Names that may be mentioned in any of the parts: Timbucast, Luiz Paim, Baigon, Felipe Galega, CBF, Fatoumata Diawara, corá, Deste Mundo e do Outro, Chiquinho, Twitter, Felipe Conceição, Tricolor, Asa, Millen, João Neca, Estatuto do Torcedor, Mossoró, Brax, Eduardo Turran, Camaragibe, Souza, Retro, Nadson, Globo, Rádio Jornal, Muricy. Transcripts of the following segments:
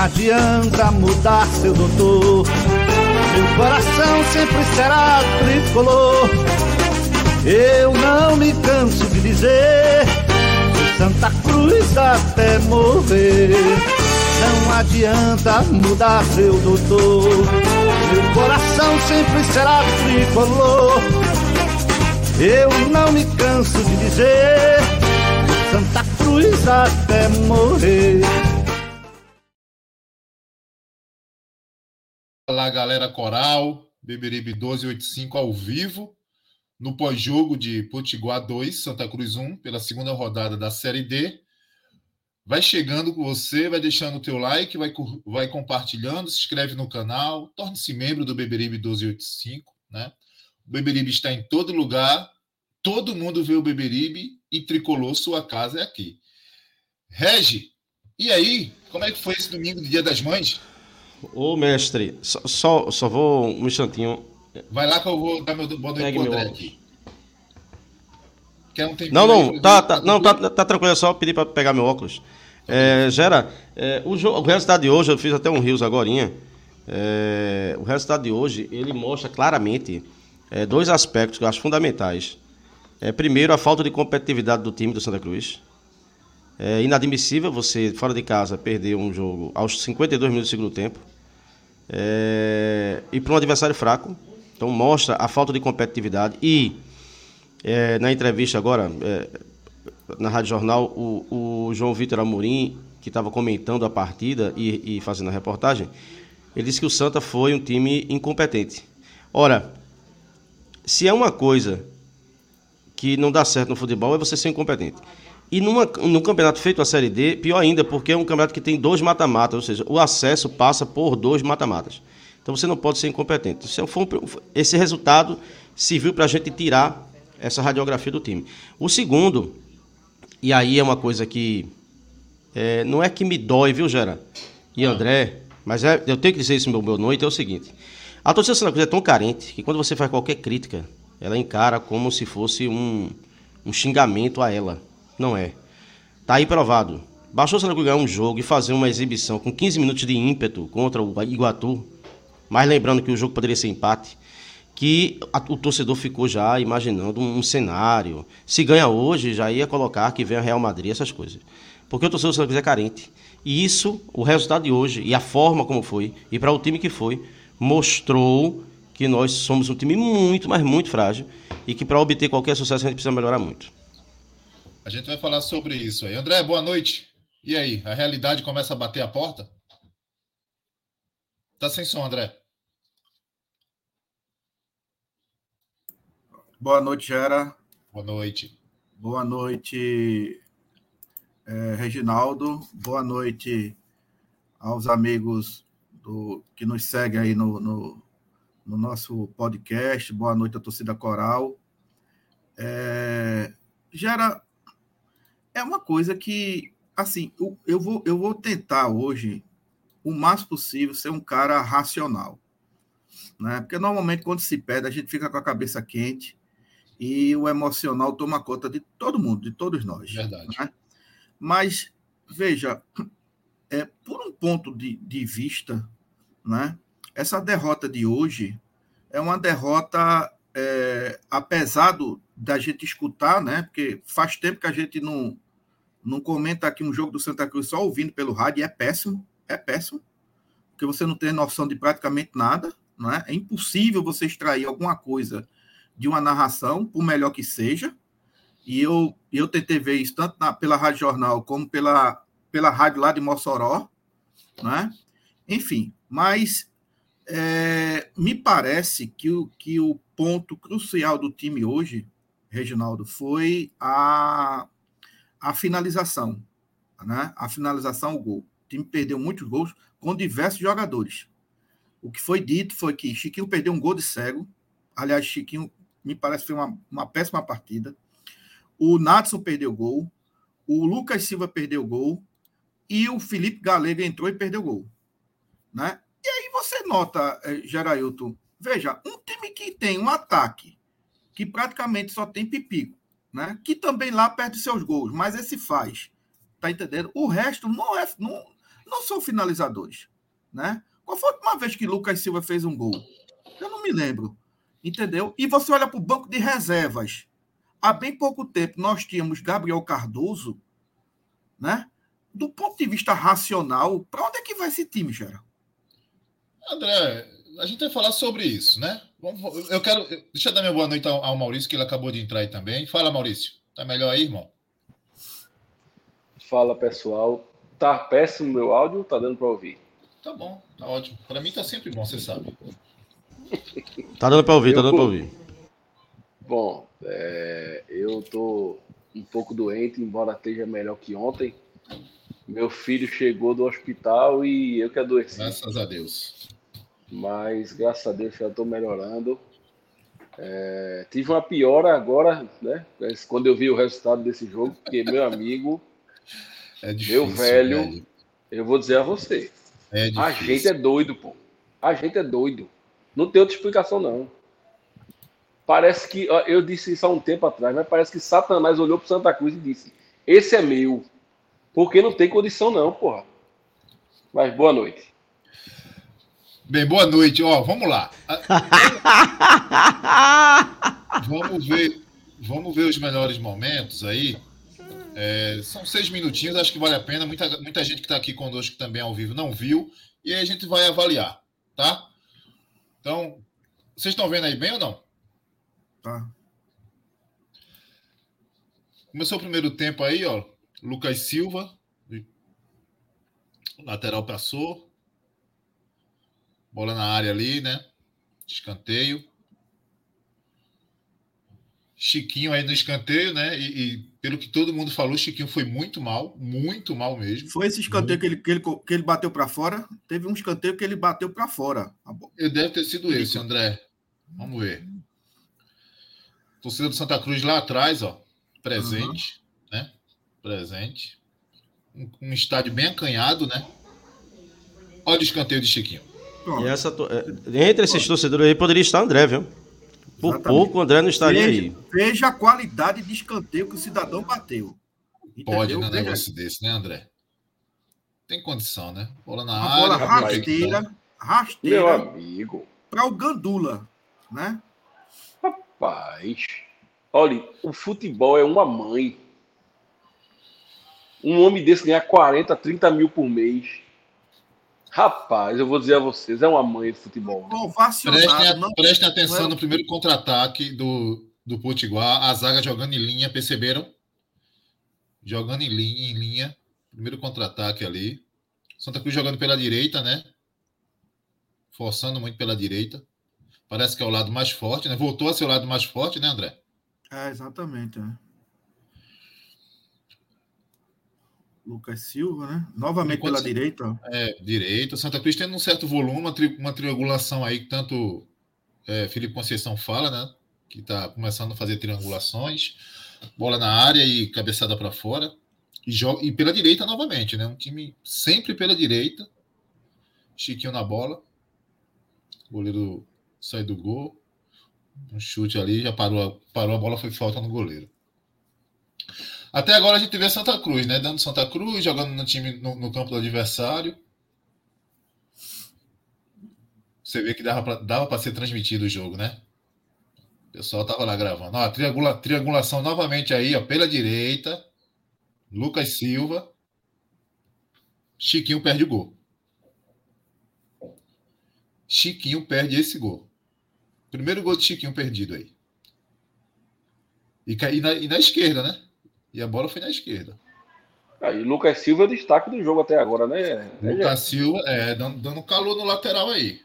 não adianta mudar seu doutor. Meu coração sempre será tricolor. Eu não me canso de dizer Santa Cruz até morrer. Não adianta mudar seu doutor. Meu coração sempre será tricolor. Eu não me canso de dizer Santa Cruz até morrer. Olá, galera coral, Beberibe 1285 ao vivo, no pós-jogo de Potiguar 2, Santa Cruz 1, pela segunda rodada da Série D. Vai chegando com você, vai deixando o teu like, vai compartilhando, se inscreve no canal, torne-se membro do Beberibe 1285, né? O Beberibe está em todo lugar, todo mundo vê o Beberibe e tricolor, sua casa é aqui. Regi, e aí, como é que foi esse domingo do Dia das Mães? Ô mestre, só vou um instantinho. Vai lá que eu vou dar meu boa noite pro André aqui. Quer um tempinho? Tá tranquilo, é só pedir para pegar meu óculos. Gera, o resultado de hoje, eu fiz até um reels agorinha. O resultado de hoje, ele mostra claramente dois aspectos que eu acho fundamentais. Primeiro, a falta de competitividade do time do Santa Cruz. É inadmissível você, fora de casa, perder um jogo aos 52 minutos do segundo tempo e para um adversário fraco. Então mostra a falta de competitividade. E na entrevista agora, na Rádio Jornal, o João Vitor Amorim, que estava comentando a partida e fazendo a reportagem, ele disse que o Santa foi um time incompetente. Ora, se é uma coisa que não dá certo no futebol, é você ser incompetente. E num campeonato feito a Série D, pior ainda, porque é um campeonato que tem 2 mata-matas, ou seja, o acesso passa por 2 mata-matas. Então você não pode ser incompetente. Esse resultado serviu para a gente tirar essa radiografia do time. O segundo, e aí é uma coisa que não é que me dói, viu, Gera? E André, mas eu tenho que dizer isso no meu noite, é o seguinte. A torcida do Santa Cruz é tão carente que quando você faz qualquer crítica, ela encara como se fosse um xingamento a ela. Não é. Tá aí provado. Baixou o Santa Cruz ganhar um jogo e fazer uma exibição com 15 minutos de ímpeto contra o Iguatu, mas lembrando que o jogo poderia ser empate, que o torcedor ficou já imaginando um cenário. Se ganha hoje, já ia colocar que vem a Real Madrid, essas coisas. Porque o torcedor do Santa Cruz é carente. E isso, o resultado de hoje, e a forma como foi, e para o time que foi, mostrou que nós somos um time muito, mas muito frágil e que para obter qualquer sucesso a gente precisa melhorar muito. A gente vai falar sobre isso aí. André, boa noite. E aí, a realidade começa a bater a porta? Tá sem som, André. Boa noite, Gera. Boa noite. Boa noite, Reginaldo. Boa noite aos amigos que nos seguem aí no nosso podcast, boa noite à torcida coral. Gera, é uma coisa que, assim, eu vou tentar hoje, o mais possível, ser um cara racional, né? Porque normalmente quando se perde, a gente fica com a cabeça quente e o emocional toma conta de todo mundo, de todos nós. Verdade. Né? Mas, veja, por um ponto de vista, né? Essa derrota de hoje é uma derrota, apesar da gente escutar, né? Porque faz tempo que a gente não comenta aqui um jogo do Santa Cruz só ouvindo pelo rádio, e é péssimo, porque você não tem noção de praticamente nada, né? É impossível você extrair alguma coisa de uma narração, por melhor que seja, e eu tentei ver isso tanto pela Rádio Jornal como pela rádio lá de Mossoró, né? Enfim, mas me parece que o ponto crucial do time hoje, Reginaldo, foi a finalização, né? A finalização, o gol. O time perdeu muitos gols com diversos jogadores. O que foi dito foi que Chiquinho perdeu um gol de cego. Aliás, Chiquinho, me parece, foi uma péssima partida. O Nadson perdeu gol. O Lucas Silva perdeu gol. E o Felipe Galega entrou e perdeu gol, né? E aí você nota, Gerailton, veja, um time que tem um ataque que praticamente só tem Pipico, né? Que também lá perde seus gols, mas esse faz, tá entendendo? O resto não é, não, não são finalizadores, né? Qual foi a última vez que Lucas Silva fez um gol? Eu não me lembro, entendeu? E você olha para o banco de reservas. Há bem pouco tempo nós tínhamos Gabriel Cardoso, né? Do ponto de vista racional, para onde é que vai esse time, Gera? André, a gente vai falar sobre isso, né? Eu quero... Deixa eu dar minha boa noite ao Maurício, que ele acabou de entrar aí também. Fala, Maurício. Tá melhor aí, irmão? Fala, pessoal. Tá péssimo meu áudio, tá dando para ouvir? Tá bom, tá ótimo. Para mim tá sempre bom, você sabe. Tá dando para ouvir, Bom, eu tô um pouco doente, embora esteja melhor que ontem. Meu filho chegou do hospital e eu que adoeci. Graças a Deus. Mas, graças a Deus, já estou melhorando. Tive uma piora agora, né? Quando eu vi o resultado desse jogo, porque, meu amigo, difícil, meu velho, eu vou dizer a você. A gente é doido, pô. A gente é doido. Não tem outra explicação, não. Parece que, eu disse isso há um tempo atrás, mas parece que Satanás olhou para Santa Cruz e disse, esse é meu. Porque não tem condição não, porra. Mas boa noite. Bem, boa noite. Ó, vamos lá. Vamos ver os melhores momentos aí. São 6 minutinhos, acho que vale a pena. Muita gente que está aqui conosco também ao vivo não viu. E aí a gente vai avaliar, tá? Então, vocês estão vendo aí bem ou não? Tá. Começou o primeiro tempo aí, ó. Lucas Silva, o lateral passou, bola na área ali, né? Escanteio. Chiquinho aí no escanteio, né? E pelo que todo mundo falou, Chiquinho foi muito mal mesmo. Foi esse escanteio que ele bateu para fora? Teve um escanteio que ele bateu para fora. Deve ter sido esse, André. Vamos ver. Torcida do Santa Cruz lá atrás, ó, presente, uhum. Né? Presente. Um estádio bem acanhado, né? Olha o escanteio de Chiquinho. E entre esses torcedores aí poderia estar André, viu? Por exatamente. Pouco o André não estaria aí. Veja a qualidade de escanteio que o cidadão bateu. Entendeu? Pode, né? Negócio desse, né, André? Tem condição, né? Bola na área. Bola rasteira. Meu amigo. Para o Gandula, né? Rapaz. Olha, o futebol é uma mãe. Um homem desse ganhar 40, 30 mil por mês. Rapaz, eu vou dizer a vocês, é uma manha de futebol. Prestem atenção no primeiro contra-ataque do Potiguar. A zaga jogando em linha, perceberam? Jogando em linha. Primeiro contra-ataque ali. Santa Cruz jogando pela direita, né? Forçando muito pela direita. Parece que é o lado mais forte, né? Voltou a ser o lado mais forte, né, André? Exatamente, né? Lucas Silva, né? Novamente enquanto pela direita. Direita. Santa Cruz tendo um certo volume, uma triangulação aí que tanto Felipe Conceição fala, né? Que tá começando a fazer triangulações. Bola na área e cabeçada para fora. E pela direita novamente, né? Um time sempre pela direita. Chiquinho na bola. O goleiro sai do gol. Um chute ali, já parou a bola, foi falta no goleiro. Até agora a gente vê Santa Cruz, né? Dando Santa Cruz, jogando no time no campo do adversário. Você vê que dava pra ser transmitido o jogo, né? O pessoal tava lá gravando. Ó, triangulação novamente aí, ó, pela direita. Lucas Silva. Chiquinho perde o gol. Chiquinho perde esse gol. Primeiro gol de Chiquinho perdido aí. E na esquerda, né? E a bola foi na esquerda. E Lucas Silva é o destaque do jogo até agora, né? Lucas Silva dando calor no lateral aí.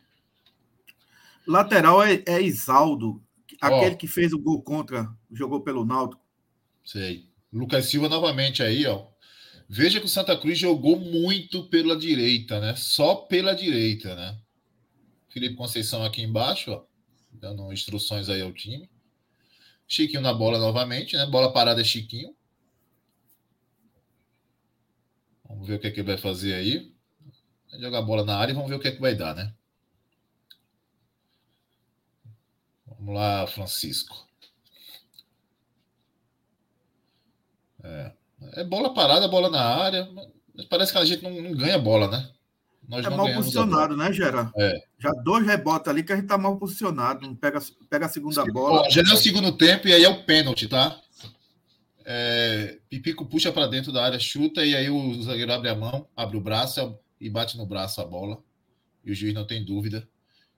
Lateral é Isaldo, aquele que fez o gol contra, jogou pelo Náutico. Sei. Lucas Silva novamente aí, ó. Veja que o Santa Cruz jogou muito pela direita, né? Só pela direita, né? Felipe Conceição aqui embaixo, ó. Dando instruções aí ao time. Chiquinho na bola novamente, né? Bola parada é Chiquinho. Vamos ver o que é que ele vai fazer aí. Vai jogar a bola na área e vamos ver o que é que vai dar, né? Vamos lá, Francisco. É bola parada, bola na área. Mas parece que a gente não ganha bola, né? Nós é não mal posicionado, né, Gera? É. Já dois rebotes ali que a gente tá mal posicionado, não pega a segunda bola. Já é o segundo tempo e aí é o pênalti, tá? É, Pipico puxa para dentro da área, chuta e aí o zagueiro abre a mão, abre o braço e bate no braço a bola. E o juiz não tem dúvida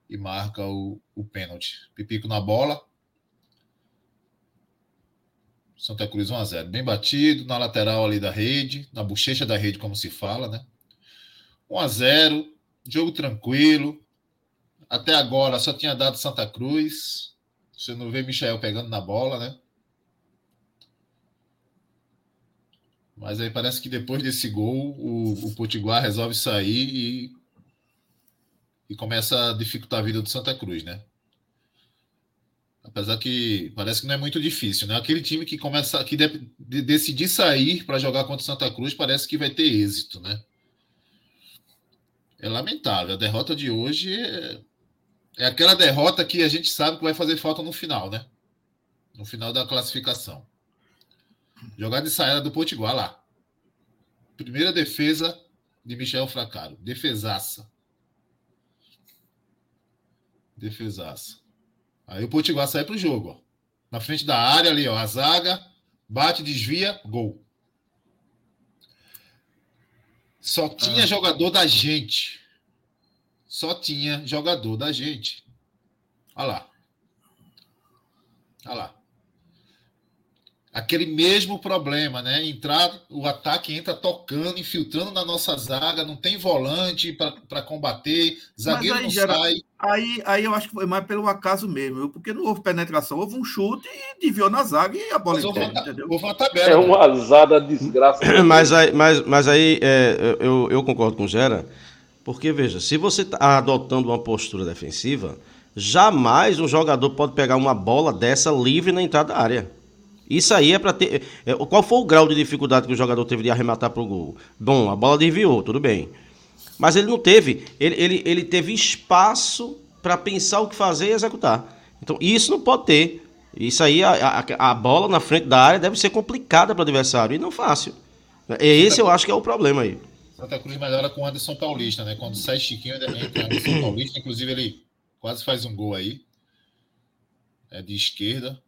e marca o pênalti. Pipico na bola. Santa Cruz 1-0. Bem batido, na lateral ali da rede, na bochecha da rede, como se fala, né? 1-0, jogo tranquilo. Até agora só tinha dado Santa Cruz. Você não vê Michael pegando na bola, né? Mas aí parece que depois desse gol, o Potiguar resolve sair e começa a dificultar a vida do Santa Cruz, né? Apesar que parece que não é muito difícil, né? Aquele time que começa, que decidir sair para jogar contra o Santa Cruz, parece que vai ter êxito, né? É lamentável. A derrota de hoje é aquela derrota que a gente sabe que vai fazer falta no final, né? No final da classificação. Jogada de saída do Potiguar lá. Primeira defesa de Michel Fracaro. Defesaça. Aí o Potiguar sai pro jogo, ó. Na frente da área ali, ó. A zaga, bate, desvia, gol. Só tinha jogador da gente. Olha lá. Aquele mesmo problema, né? O ataque entra tocando, infiltrando na nossa zaga, não tem volante para combater, zagueiro aí, não sai. Aí eu acho que foi mais pelo acaso mesmo, porque não houve penetração, houve um chute e desviou na zaga e a bola entrou, entendeu? Houve uma tabela. É uma azada desgraça. Mas aí, eu concordo com o Gera, porque, veja, se você está adotando uma postura defensiva, jamais um jogador pode pegar uma bola dessa livre na entrada da área. Isso aí é para ter... Qual foi o grau de dificuldade que o jogador teve de arrematar pro gol? Bom, a bola desviou, tudo bem. Mas ele não teve. Ele teve espaço para pensar o que fazer e executar. Então, isso não pode ter. Isso aí, a bola na frente da área deve ser complicada para o adversário e não fácil. Esse eu acho que é o problema aí. Santa Cruz melhora com o Anderson Paulista, né? Quando sai Chiquinho, entra o Anderson Paulista. Inclusive, ele quase faz um gol aí. É de esquerda.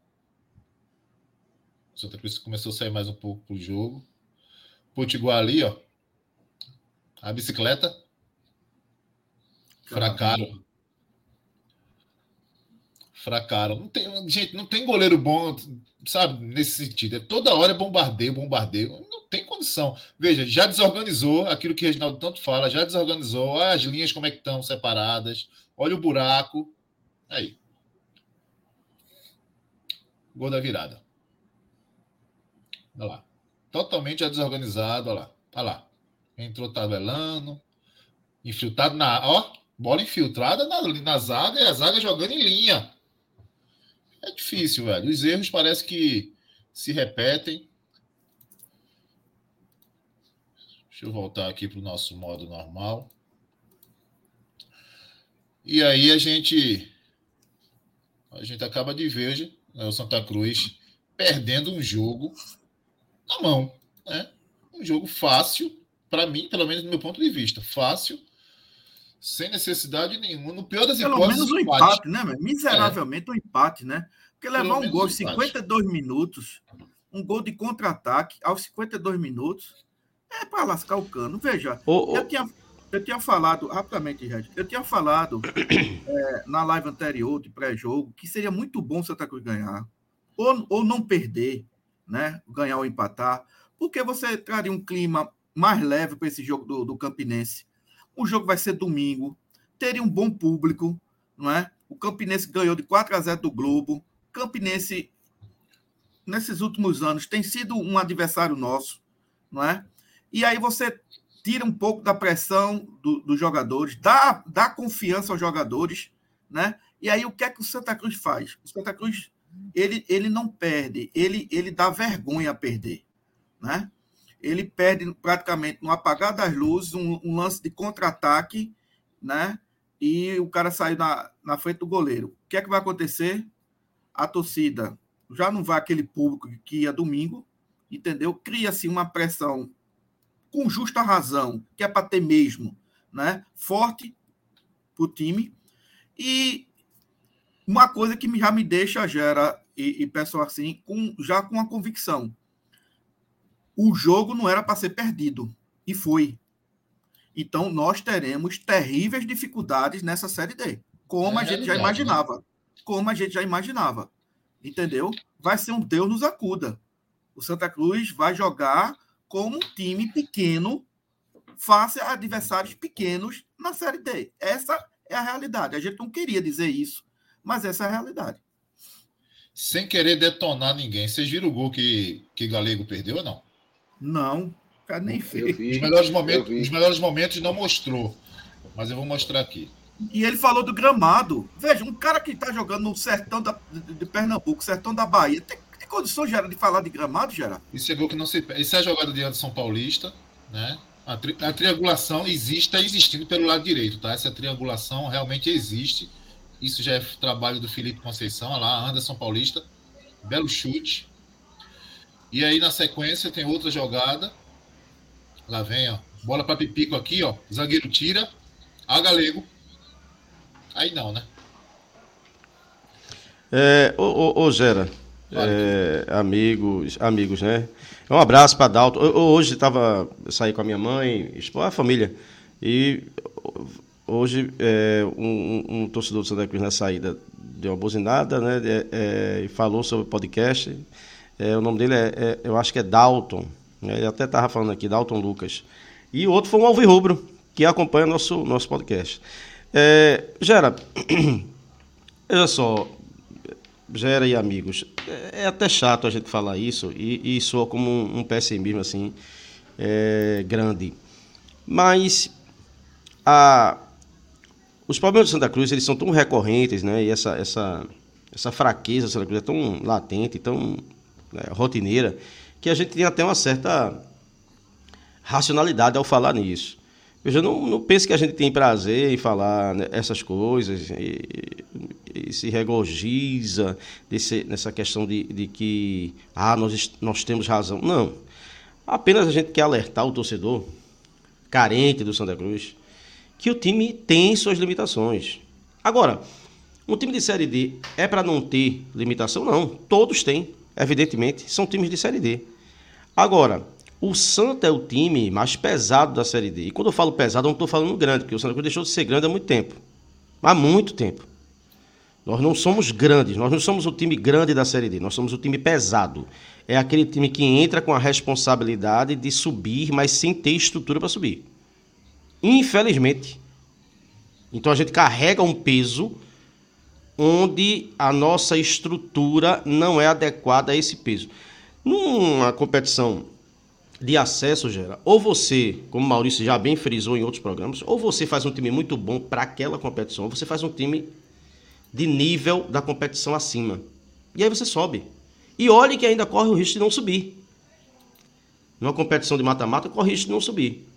Santa Cruz começou a sair mais um pouco pro jogo. Potiguar ali, ó. A bicicleta. Fracaro. Não tem goleiro bom, sabe, nesse sentido. Toda hora é bombardeio. Não tem condição. Veja, já desorganizou aquilo que o Reginaldo tanto fala, já desorganizou. Olha as linhas como é que estão separadas. Olha o buraco. Aí. Gol da virada. Olha lá. Totalmente já desorganizado. Olha lá. Entrou tabelando. Infiltrado na... Ó, bola infiltrada na zaga e a zaga jogando em linha. É difícil, velho. Os erros parece que se repetem. Deixa eu voltar aqui para o nosso modo normal. E aí a gente acaba de ver hoje, né, o Santa Cruz perdendo um jogo... na mão, né? Um jogo fácil, para mim, pelo menos do meu ponto de vista, fácil, sem necessidade nenhuma, no pior das hipóteses. Pelo menos um empate, né? Miseravelmente um empate, né? Porque levar um gol aos 52 minutos, um gol de contra-ataque aos 52 minutos, é para lascar o cano. Veja, eu tinha falado, rapidamente, Red, na live anterior de pré-jogo que seria muito bom o Santa Cruz ganhar, ou não perder, né? Ganhar ou empatar, porque você traria um clima mais leve para esse jogo do Campinense. O jogo vai ser domingo, teria um bom público, não é? O Campinense ganhou de 4-0 do Globo. Campinense, nesses últimos anos, tem sido um adversário nosso, não é? E aí você tira um pouco da pressão dos jogadores, dá confiança aos jogadores, né? E aí o que é que o Santa Cruz faz? O Santa Cruz... Ele não perde, ele dá vergonha a perder, né? Ele perde praticamente no apagar das luzes, um lance de contra-ataque, né? E o cara saiu na frente do goleiro. O que é que vai acontecer? A torcida já não vai aquele público que ia domingo, entendeu? Cria-se uma pressão com justa razão, que é para ter mesmo, né? Forte o time. E uma coisa que já me deixa, gera, e pessoal assim, já com a convicção. O jogo não era para ser perdido, e foi. Então, nós teremos terríveis dificuldades nessa Série D, como a gente já imaginava. Né? Como a gente já imaginava, entendeu? Vai ser um Deus nos acuda. O Santa Cruz vai jogar como um time pequeno face a adversários pequenos na Série D. Essa é a realidade. A gente não queria dizer isso, mas essa é a realidade. Sem querer detonar ninguém, vocês viram o gol que Galego perdeu ou não? Não, cara, nem fez. Os melhores momentos não mostrou, mas eu vou mostrar aqui. E ele falou do gramado. Veja, um cara que está jogando no sertão de Pernambuco, sertão da Bahia, tem condição, Gerard, de falar de gramado, Gerard? Isso é gol que não se perde. Isso é a jogada de Anderson Paulista, né? A triangulação está existindo pelo lado direito, tá? Essa triangulação realmente existe. Isso já é trabalho do Felipe Conceição, olha lá, Anderson Paulista, belo chute. E aí, na sequência, tem outra jogada. Lá vem, ó, bola para Pipico aqui, ó, zagueiro tira, a Galego. Aí não, né? Gera, claro que... amigos, né? Um abraço para Dalton. Eu hoje saí com a minha mãe, a família, e hoje um torcedor do Santa Cruz na saída deu uma buzinada, né? E falou sobre o podcast. O nome dele eu acho que é Dalton, né? Ele até estava falando aqui, Dalton Lucas. E o outro foi um alvirrubro, que acompanha nosso podcast. Gera, olha só, Gera e amigos, é até chato a gente falar isso e soa como um pessimismo assim grande, mas os problemas do Santa Cruz, eles são tão recorrentes, né? E essa fraqueza do Santa Cruz é tão latente, tão rotineira, que a gente tem até uma certa racionalidade ao falar nisso. Veja, não pense que a gente tem prazer em falar, né, essas coisas e se regozija nessa questão de que nós temos razão. Não. Apenas a gente quer alertar o torcedor carente do Santa Cruz que o time tem suas limitações. Agora, um time de Série D é para não ter limitação? Não. Todos têm, evidentemente. São times de Série D. Agora... O Santa é o time mais pesado da Série D. E quando eu falo pesado, eu não estou falando grande, porque o Santa Cruz deixou de ser grande há muito tempo. Há muito tempo. Nós não somos grandes, nós não somos o time grande da Série D, nós somos o time pesado. É aquele time que entra com a responsabilidade de subir, mas sem ter estrutura para subir. Infelizmente. Então a gente carrega um peso onde a nossa estrutura não é adequada a esse peso. Numa competição... de acesso, Gera, ou você, como o Maurício já bem frisou em outros programas, ou você faz um time muito bom para aquela competição, ou você faz um time de nível da competição acima. E aí você sobe. E olhe que ainda corre o risco de não subir. Numa competição de mata-mata, corre o risco de não subir.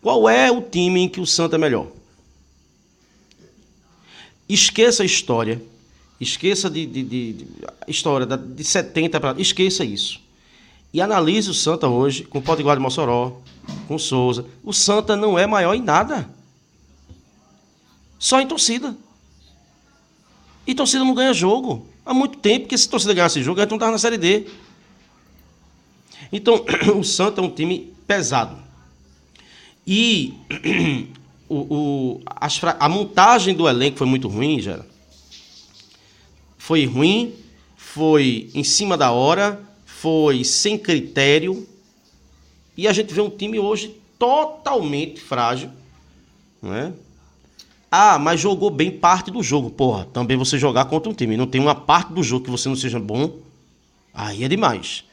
Qual é o time em que o Santa é melhor? Esqueça a história. Esqueça de história de 70 para... Esqueça isso. E analise o Santa hoje, com o Potiguar de Mossoró, com o Souza. O Santa não é maior em nada. Só em torcida. E torcida não ganha jogo. Há muito tempo que se torcida ganhasse jogo, a gente não estava na Série D. Então, o Santa é um time pesado. E a montagem do elenco foi muito ruim, Gera. Foi ruim, foi em cima da hora... Foi sem critério. E a gente vê um time hoje totalmente frágil. Não é? Ah, mas jogou bem parte do jogo. Porra, também você jogar contra um time. Não tem uma parte do jogo que você não seja bom. Aí é demais.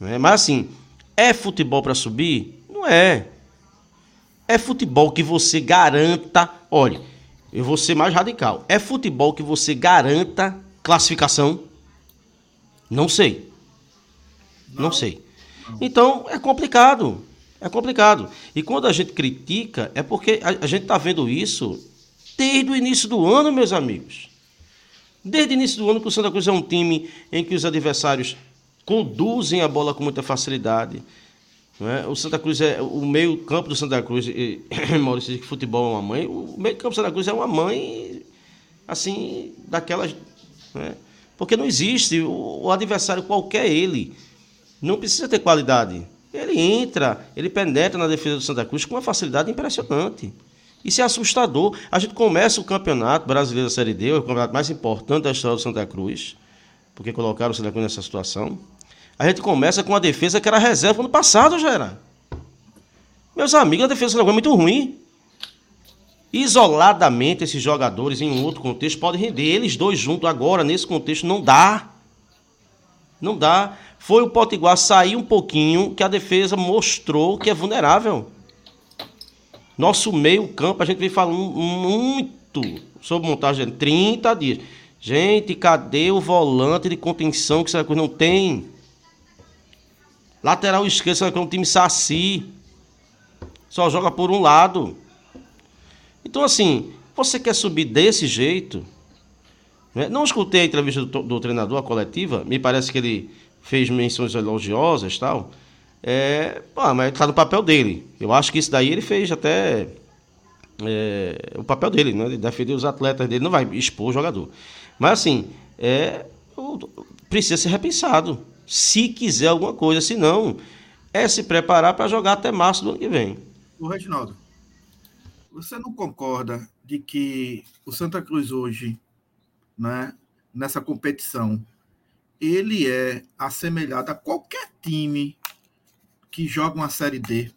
Não é? Mas assim, é futebol para subir? Não é. É futebol que você garanta... Olha, eu vou ser mais radical. É futebol que você garanta classificação? Não sei. Não sei. Então, é complicado. É complicado. E quando a gente critica, é porque a gente está vendo isso desde o início do ano, meus amigos. Desde o início do ano que o Santa Cruz é um time em que os adversários conduzem a bola com muita facilidade. Né? O Santa Cruz é o meio-campo do Santa Cruz, e, Maurício diz que futebol é uma mãe. O meio-campo do Santa Cruz é uma mãe, assim, daquelas. Né? Porque não existe. O adversário, qualquer ele, não precisa ter qualidade. Ele entra, ele penetra na defesa do Santa Cruz com uma facilidade impressionante. Isso é assustador. A gente começa o campeonato brasileiro da Série D, o campeonato mais importante da história do Santa Cruz, porque colocaram o Santa Cruz nessa situação. A gente começa com a defesa que era reserva no passado, já era. Meus amigos, a defesa do Santa Cruz é muito ruim. Isoladamente, esses jogadores, em um outro contexto, podem render. Eles dois juntos, agora, nesse contexto, não dá. Não dá. Foi o Potiguar sair um pouquinho, que a defesa mostrou que é vulnerável. Nosso meio campo, a gente vem falando muito sobre montagem de 30 dias. Gente, cadê o volante de contenção que o Santa Cruz não tem? Lateral esquerdo, o Santa Cruz é um time saci. Só joga por um lado. Então, assim, você quer subir desse jeito? Né? Não escutei a entrevista do treinador, a coletiva. Me parece que ele fez menções elogiosas e tal. Mas está no papel dele. Eu acho que isso daí ele fez até o papel dele, né? Ele defendeu os atletas dele, não vai expor o jogador. Mas assim, precisa ser repensado. Se quiser alguma coisa, se não, é se preparar para jogar até março do ano que vem. O Reginaldo, você não concorda de que o Santa Cruz hoje, né, nessa competição, ele é assemelhado a qualquer time que joga uma Série D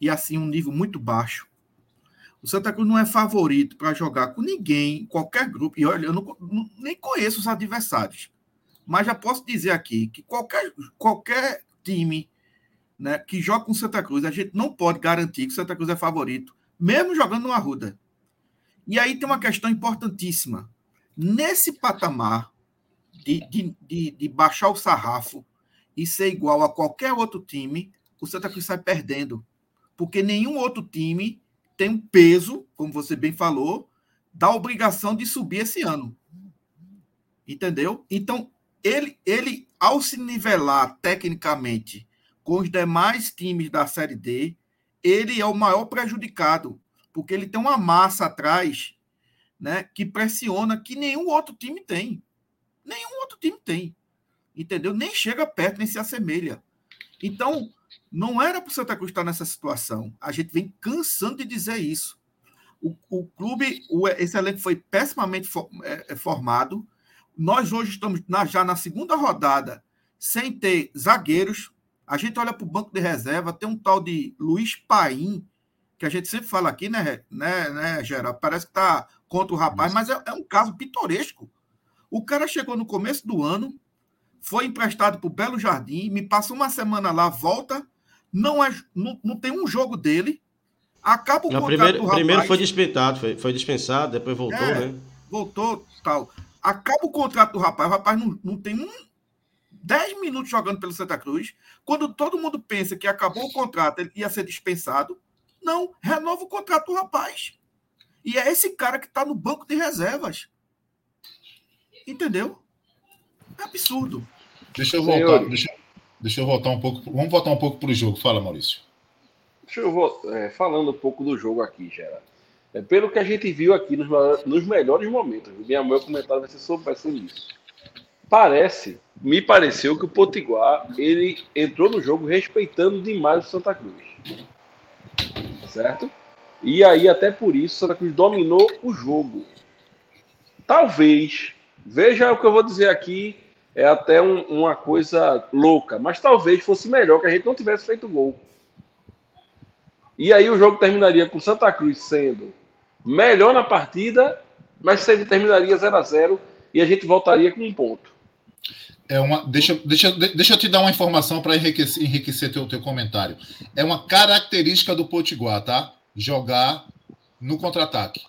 e assim um nível muito baixo? O Santa Cruz não é favorito para jogar com ninguém, qualquer grupo. E olha, eu nem conheço os adversários, mas já posso dizer aqui que qualquer time, né, que joga com o Santa Cruz, a gente não pode garantir que o Santa Cruz é favorito, mesmo jogando no Arruda. E aí tem uma questão importantíssima. Nesse patamar de baixar o sarrafo e ser igual a qualquer outro time, o Santa Cruz sai perdendo, porque nenhum outro time tem um peso, como você bem falou, da obrigação de subir esse ano. Entendeu? Então, ele ao se nivelar tecnicamente com os demais times da Série D, ele é o maior prejudicado, porque ele tem uma massa atrás, né, que pressiona, que nenhum outro time tem. Nenhum outro time tem. Entendeu? Nem chega perto, nem se assemelha. Então, não era para o Santa Cruz estar nessa situação. A gente vem cansando de dizer isso. O clube, esse elenco foi pessimamente formado. Nós hoje estamos já na segunda rodada sem ter zagueiros. A gente olha para o banco de reserva, tem um tal de Luiz Paim, que a gente sempre fala aqui, né Geraldo? Parece que está contra o rapaz, mas é um caso pitoresco. O cara chegou no começo do ano, foi emprestado para o Belo Jardim, me passa uma semana lá, volta, não tem um jogo dele, acaba o contrato do rapaz. Primeiro foi dispensado, depois voltou, né? Voltou, tal. Acaba o contrato do rapaz, o rapaz não tem 10 minutos jogando pelo Santa Cruz. Quando todo mundo pensa que acabou o contrato, ele ia ser dispensado, não, renova o contrato do rapaz. E é esse cara que está no banco de reservas. Entendeu? É absurdo. Deixa eu voltar um pouco. Vamos voltar um pouco para o jogo. Fala, Maurício. Deixa eu voltar. Falando um pouco do jogo aqui, Geraldo. Pelo que a gente viu aqui nos melhores momentos, meu comentário vai ser isso. Me pareceu que o Potiguar, ele entrou no jogo respeitando demais o Santa Cruz. Certo? E aí, até por isso, o Santa Cruz dominou o jogo. Talvez, veja o que eu vou dizer aqui, é até uma coisa louca, mas talvez fosse melhor que a gente não tivesse feito gol. E aí o jogo terminaria com o Santa Cruz sendo melhor na partida, mas ele terminaria 0-0 e a gente voltaria com um ponto. Deixa eu te dar uma informação para enriquecer teu comentário. É uma característica do Potiguar, tá? Jogar no contra-ataque.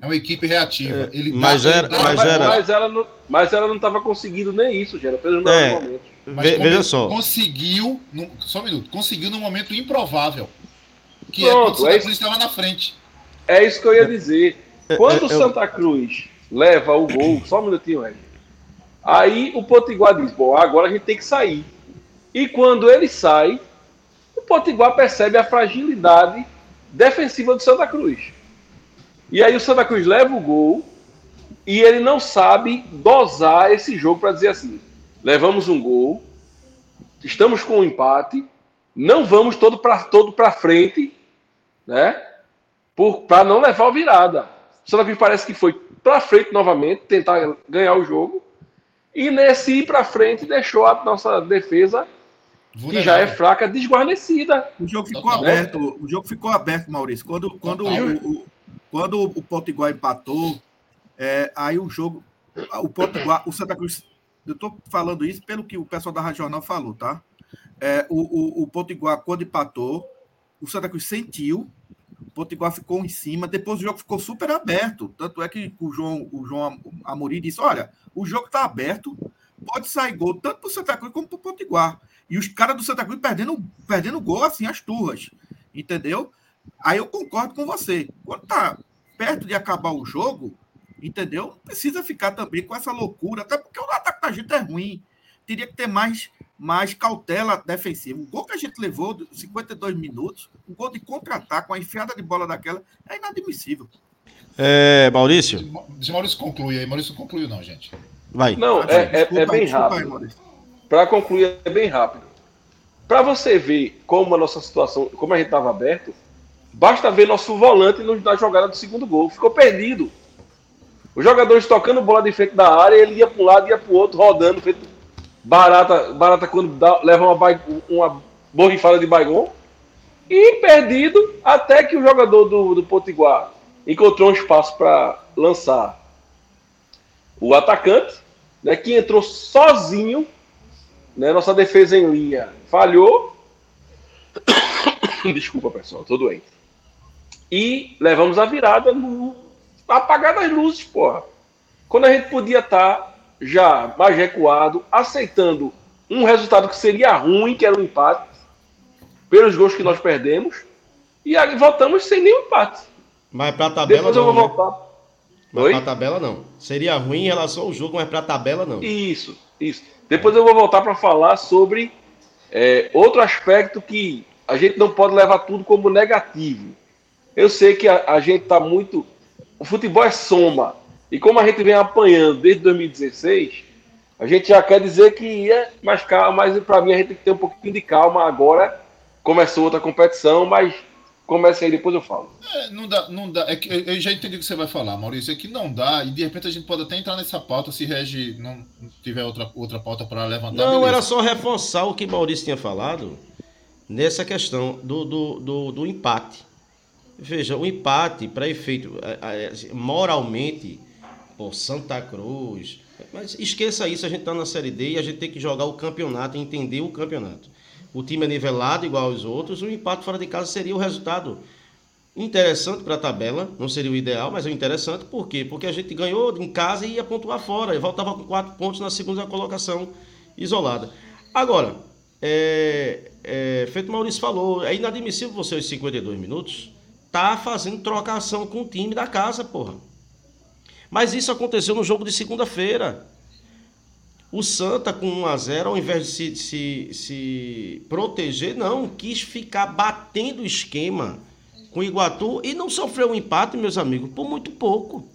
É uma equipe reativa. Mas ela não estava conseguindo nem isso, Gera. Veja só. Conseguiu num momento improvável. Que pronto, é quando o Santa Cruz estava na frente. É isso que eu ia dizer. Quando o Santa Cruz leva o gol, só um minutinho, aí o Potiguar diz, bom, agora a gente tem que sair. E quando ele sai, o Potiguar percebe a fragilidade defensiva do Santa Cruz. E aí o Santa Cruz leva o gol e ele não sabe dosar esse jogo para dizer assim, levamos um gol, estamos com um empate, não vamos todo para frente, né? Para não levar a virada. O Santa Cruz parece que foi para frente novamente, tentar ganhar o jogo, e nesse ir para frente deixou a nossa defesa, que já é fraca, desguarnecida. O jogo ficou aberto, Maurício. Quando o Potiguar empatou, aí o jogo... O Potiguar, o Santa Cruz... Eu estou falando isso pelo que o pessoal da Rádio Jornal falou, tá? O Potiguar, quando empatou, o Santa Cruz sentiu, o Potiguar ficou em cima, depois o jogo ficou super aberto. Tanto é que o João Amorim disse, olha, o jogo está aberto, pode sair gol tanto para o Santa Cruz como para o Potiguar. E os caras do Santa Cruz perdendo gol assim, as turras, entendeu? Aí eu concordo com você. Quando tá perto de acabar o jogo, entendeu? Não precisa ficar também com essa loucura, até porque o ataque da gente é ruim. Teria que ter mais cautela defensiva. O gol que a gente levou, 52 minutos, um gol de contra-ataque, uma enfiada de bola daquela, é inadmissível. Maurício? Se Maurício conclui aí. Maurício concluiu não, gente. Vai. Não, desculpa, bem rápido. Para concluir, é bem rápido. Para você ver como a nossa situação, como a gente estava aberto, basta ver nosso volante na jogada do segundo gol. Ficou perdido. Os jogadores tocando bola de frente da área, ele ia para um lado, ia para o outro, rodando, feito barata quando leva uma borrifada de baigon. E perdido, até que o jogador do Potiguar encontrou um espaço para lançar o atacante, né, que entrou sozinho, né, nossa defesa em linha falhou. Desculpa, pessoal, tô doente. E levamos a virada no apagar das luzes, porra. Quando a gente podia estar já mais recuado, aceitando um resultado que seria ruim, que era um empate, pelos gols que nós perdemos, e aí voltamos sem nenhum empate. Mas pra tabela depois não, eu vou voltar. Né? Mas pra tabela não. Seria ruim em relação ao jogo, mas pra tabela não. Isso. Depois eu vou voltar para falar sobre outro aspecto que a gente não pode levar tudo como negativo. Eu sei que a gente está muito... O futebol é soma. E como a gente vem apanhando desde 2016, a gente já quer dizer que ia mais calma, mas para mim a gente tem que ter um pouquinho de calma agora. Começou outra competição, mas começa aí, depois eu falo. Não dá. É que eu já entendi o que você vai falar, Maurício. É que não dá, e de repente a gente pode até entrar nessa pauta, se Regi não tiver outra pauta para levantar. Não, era só reforçar o que Maurício tinha falado nessa questão do empate. Veja, o empate, para efeito, moralmente, por Santa Cruz... Mas esqueça isso, a gente está na Série D e a gente tem que jogar o campeonato, entender o campeonato. O time é nivelado igual aos outros, o empate fora de casa seria o resultado interessante para a tabela, não seria o ideal, mas é interessante, por quê? Porque a gente ganhou em casa e ia pontuar fora, e voltava com 4 pontos na segunda colocação isolada. Agora, feito o Maurício falou, é inadmissível você aos 52 minutos... tá fazendo trocação com o time da casa, porra. Mas isso aconteceu no jogo de segunda-feira. O Santa, com 1-0, ao invés de se proteger, não, quis ficar batendo o esquema com o Iguatu e não sofreu um empate, meus amigos, por muito pouco.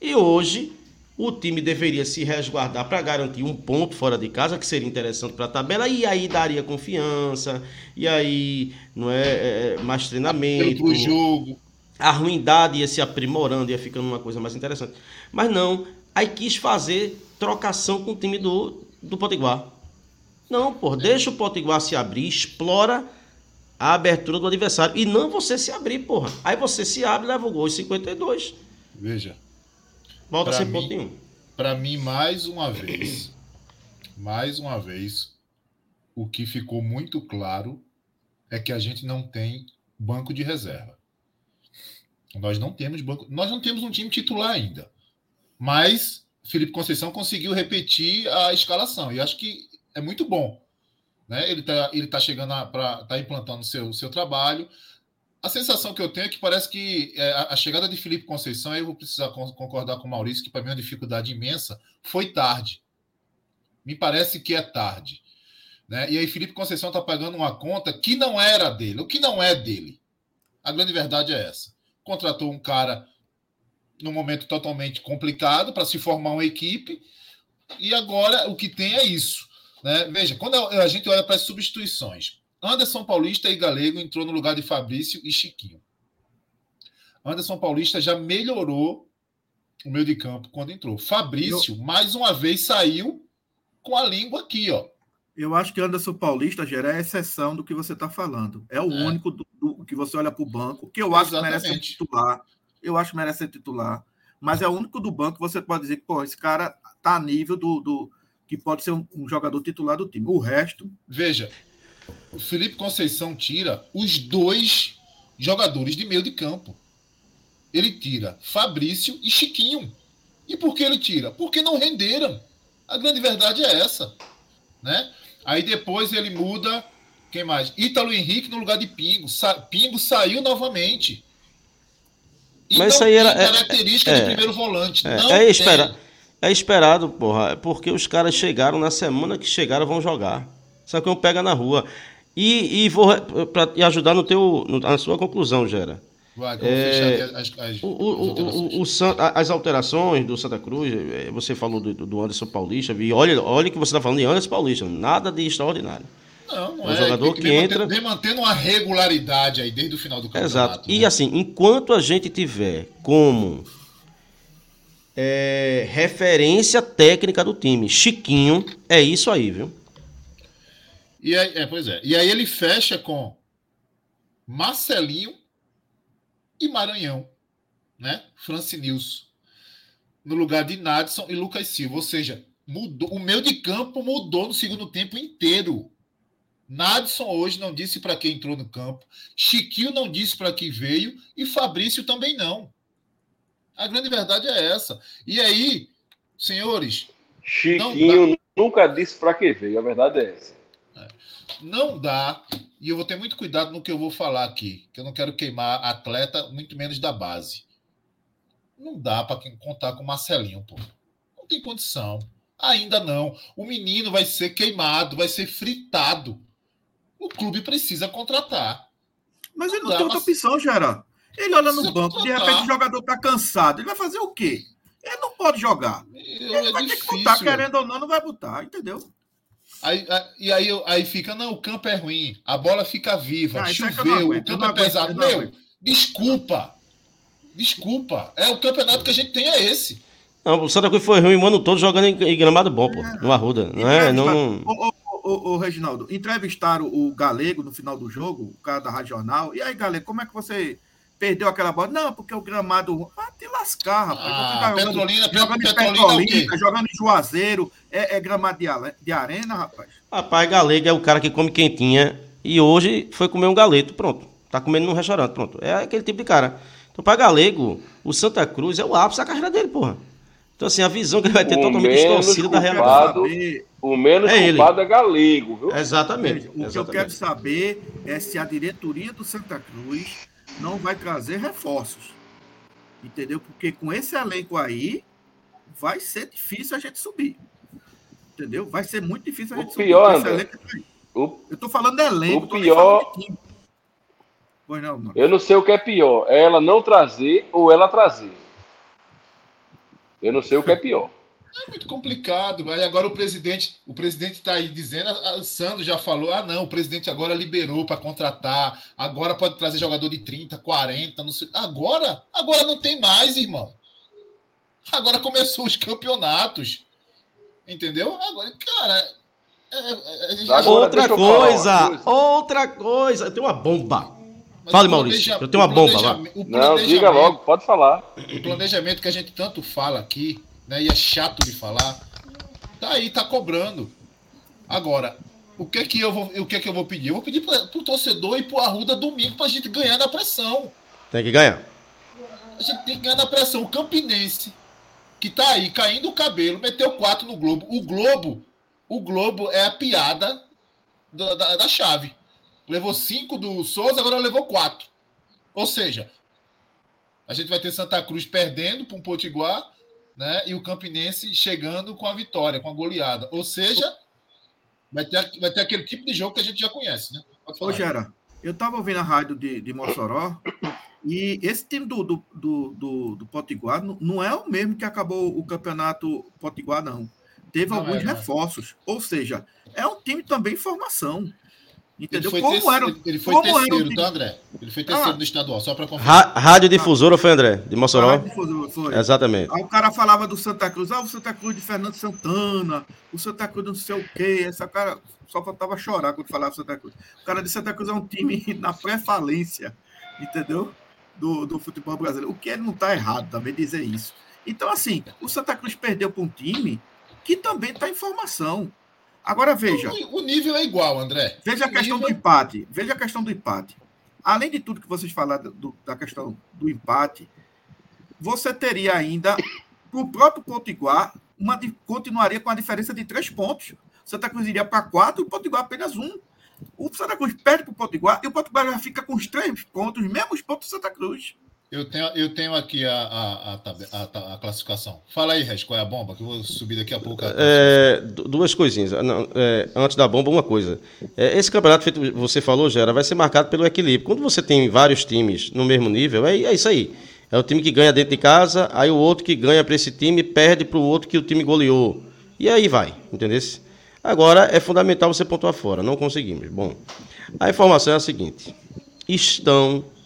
E hoje, o time deveria se resguardar para garantir um ponto fora de casa, que seria interessante para a tabela, e aí daria confiança, e aí não mais treinamento. O jogo. A ruindade ia se aprimorando, ia ficando uma coisa mais interessante. Mas não, aí quis fazer trocação com o time do Potiguar. Não, pô, deixa o Potiguar se abrir, explora a abertura do adversário, e não você se abrir, porra. Aí você se abre e leva o gol em 52. Veja. Volta sem ponto nenhum. Para mim, mais uma vez, o que ficou muito claro é que a gente não tem banco de reserva. Nós não temos um time titular ainda. Mas Felipe Conceição conseguiu repetir a escalação. E acho que é muito bom. Né? Ele tá chegando para tá implantando seu trabalho. A sensação que eu tenho é que parece que a chegada de Felipe Conceição, eu vou precisar concordar com o Maurício, que para mim é uma dificuldade imensa, foi tarde. Me parece que é tarde. Né? E aí Felipe Conceição está pagando uma conta que não era dele, o que não é dele. A grande verdade é essa. Contratou um cara num momento totalmente complicado para se formar uma equipe e agora o que tem é isso. Né? Veja, quando a gente olha para as substituições, Anderson Paulista e Galego entrou no lugar de Fabrício e Chiquinho. Anderson Paulista já melhorou o meio de campo quando entrou. Fabrício, mais uma vez, saiu com a língua aqui, ó. Eu acho que Anderson Paulista, Geré, é exceção do que você está falando. É o único do que você olha para o banco, que eu acho que merece ser titular. Eu acho que merece ser titular. Mas é o único do banco que você pode dizer que, pô, esse cara está a nível do que pode ser um jogador titular do time. O resto... Veja, o Felipe Conceição tira os dois jogadores de meio de campo. Ele tira Fabrício e Chiquinho. E por que ele tira? Porque não renderam. A grande verdade é essa. Né? Aí depois ele muda... Quem mais? Ítalo Henrique no lugar de Pingo. Pingo saiu novamente. E mas isso aí era característica de primeiro volante. É esperado, porra. Porque os caras chegaram, na semana que chegaram, vão jogar. Só que um pega na rua. E vou pra te ajudar na sua conclusão, Gera. Vai, as alterações do Santa Cruz, você falou do Anderson Paulista, e olha que você está falando de Anderson Paulista, nada de extraordinário. Não é um jogador que entra... Vem mantendo uma regularidade aí desde o final do campeonato. Exato. E né? Assim, enquanto a gente tiver como referência técnica do time, Chiquinho, é isso aí, viu? E aí, pois é. E aí ele fecha com Marcelinho e Maranhão, né? Francinilson, no lugar de Nadson e Lucas Silva. Ou seja, mudou, o meio de campo mudou no segundo tempo inteiro. Nadson hoje não disse para quem entrou no campo, Chiquinho não disse para quem veio e Fabrício também não. A grande verdade é essa. E aí, senhores... Chiquinho nunca disse para quem veio, a verdade é essa. Não dá, e eu vou ter muito cuidado no que eu vou falar aqui, que eu não quero queimar atleta, muito menos da base. Não dá para contar com o Marcelinho, pô. Não tem condição. Ainda não. O menino vai ser queimado, vai ser fritado. O clube precisa contratar. Mas ele não tem outra opção, Gerardo. Ele olha no banco, de repente o jogador está cansado. Ele vai fazer o quê? Ele não pode jogar. Ele vai ter que botar, querendo ou não vai botar, entendeu? Aí fica, não, o campo é ruim, a bola fica viva, choveu, o campo é pesado. Meu, desculpa. É o campeonato que a gente tem é esse. Não, o Santa Cruz foi ruim o ano todo jogando em gramado bom, pô, no Arruda. Reginaldo, entrevistaram o Galego no final do jogo, o cara da Rádio Jornal. E aí, Galego, como é que você perdeu aquela bola? Não, porque o gramado... Ah, te lascar, rapaz. Petrolina, jogando em Juazeiro, gramado de arena, rapaz. Rapaz, Galego é o cara que come quentinha e hoje foi comer um galeto, pronto. Tá comendo num restaurante, pronto. É aquele tipo de cara. Então, pra Galego, o Santa Cruz é o ápice da carreira dele, porra. Então, assim, a visão que ele vai ter totalmente distorcida da realidade. O menos culpado é Galego, viu? Exatamente. O que eu quero saber é se a diretoria do Santa Cruz não vai trazer reforços. Entendeu? Porque com esse elenco aí, vai ser difícil a gente subir. Entendeu? Vai ser muito difícil a gente subir. Eu tô falando de elenco. O pior... Pois não, mano. Eu não sei o que é pior. É ela não trazer ou ela trazer. Eu não sei o que é pior. É muito complicado, mas agora o presidente está aí dizendo, o Sandro já falou, o presidente agora liberou para contratar, agora pode trazer jogador de 30, 40, não sei. Agora não tem mais, irmão. Agora começou os campeonatos. Entendeu? Agora, cara... Outra coisa. Eu tenho uma bomba. Mas fale, Maurício, eu tenho uma bomba lá. Não, diga logo, pode falar. O planejamento que a gente tanto fala aqui, né, e é chato de falar, tá cobrando. Agora, o que é que eu vou pedir? Eu vou pedir pro torcedor e pro Arruda domingo pra gente ganhar na pressão. Tem que ganhar. A gente tem que ganhar na pressão. O Campinense, que tá aí caindo o cabelo, meteu 4 no Globo. O Globo é a piada da chave. Levou 5 do Souza, agora levou 4. Ou seja, a gente vai ter Santa Cruz perdendo para um Potiguar, né? E o Campinense chegando com a vitória, com a goleada. Ou seja, Vai ter aquele tipo de jogo que a gente já conhece, né? Ô, Gera, eu estava ouvindo a rádio de Mossoró e esse time do Potiguar não é o mesmo que acabou o campeonato Potiguar, não. Teve alguns reforços. Ou seja, é um time também em formação. Entendeu? Ele foi terceiro, tá, André? Ele foi terceiro do estadual, só para confirmar. Rádio Difusora foi, André, de Mossoró. Rádio Difusora foi. Exatamente. Aí o cara falava do Santa Cruz, o Santa Cruz de Fernando Santana, o Santa Cruz não sei o quê, essa cara só faltava chorar quando falava Santa Cruz. O cara de Santa Cruz é um time na pré-falência, entendeu? Do futebol brasileiro. O que ele não está errado também dizer isso. Então, assim, o Santa Cruz perdeu para um time que também está em formação. Agora veja. O nível é igual, André. Veja a questão do empate. Veja a questão do empate. Além de tudo que vocês falaram da questão do empate, você teria ainda, para o próprio Potiguar, continuaria com a diferença de 3 pontos. O Santa Cruz iria para 4 e o Potiguar apenas 1. O Santa Cruz perde para o Potiguar e o Potiguar já fica com os 3 pontos, os mesmos pontos do Santa Cruz. Eu tenho aqui a classificação. Fala aí, Reg, qual é a bomba? Que eu vou subir daqui a pouco. Duas coisinhas. Não, antes da bomba, uma coisa. Esse campeonato, feito você falou, Gera, vai ser marcado pelo equilíbrio. Quando você tem vários times no mesmo nível, é isso aí. É o time que ganha dentro de casa, aí o outro que ganha para esse time, perde para o outro que o time goleou. E aí vai, entendeu? Agora, é fundamental você pontuar fora. Não conseguimos. Bom, a informação é a seguinte.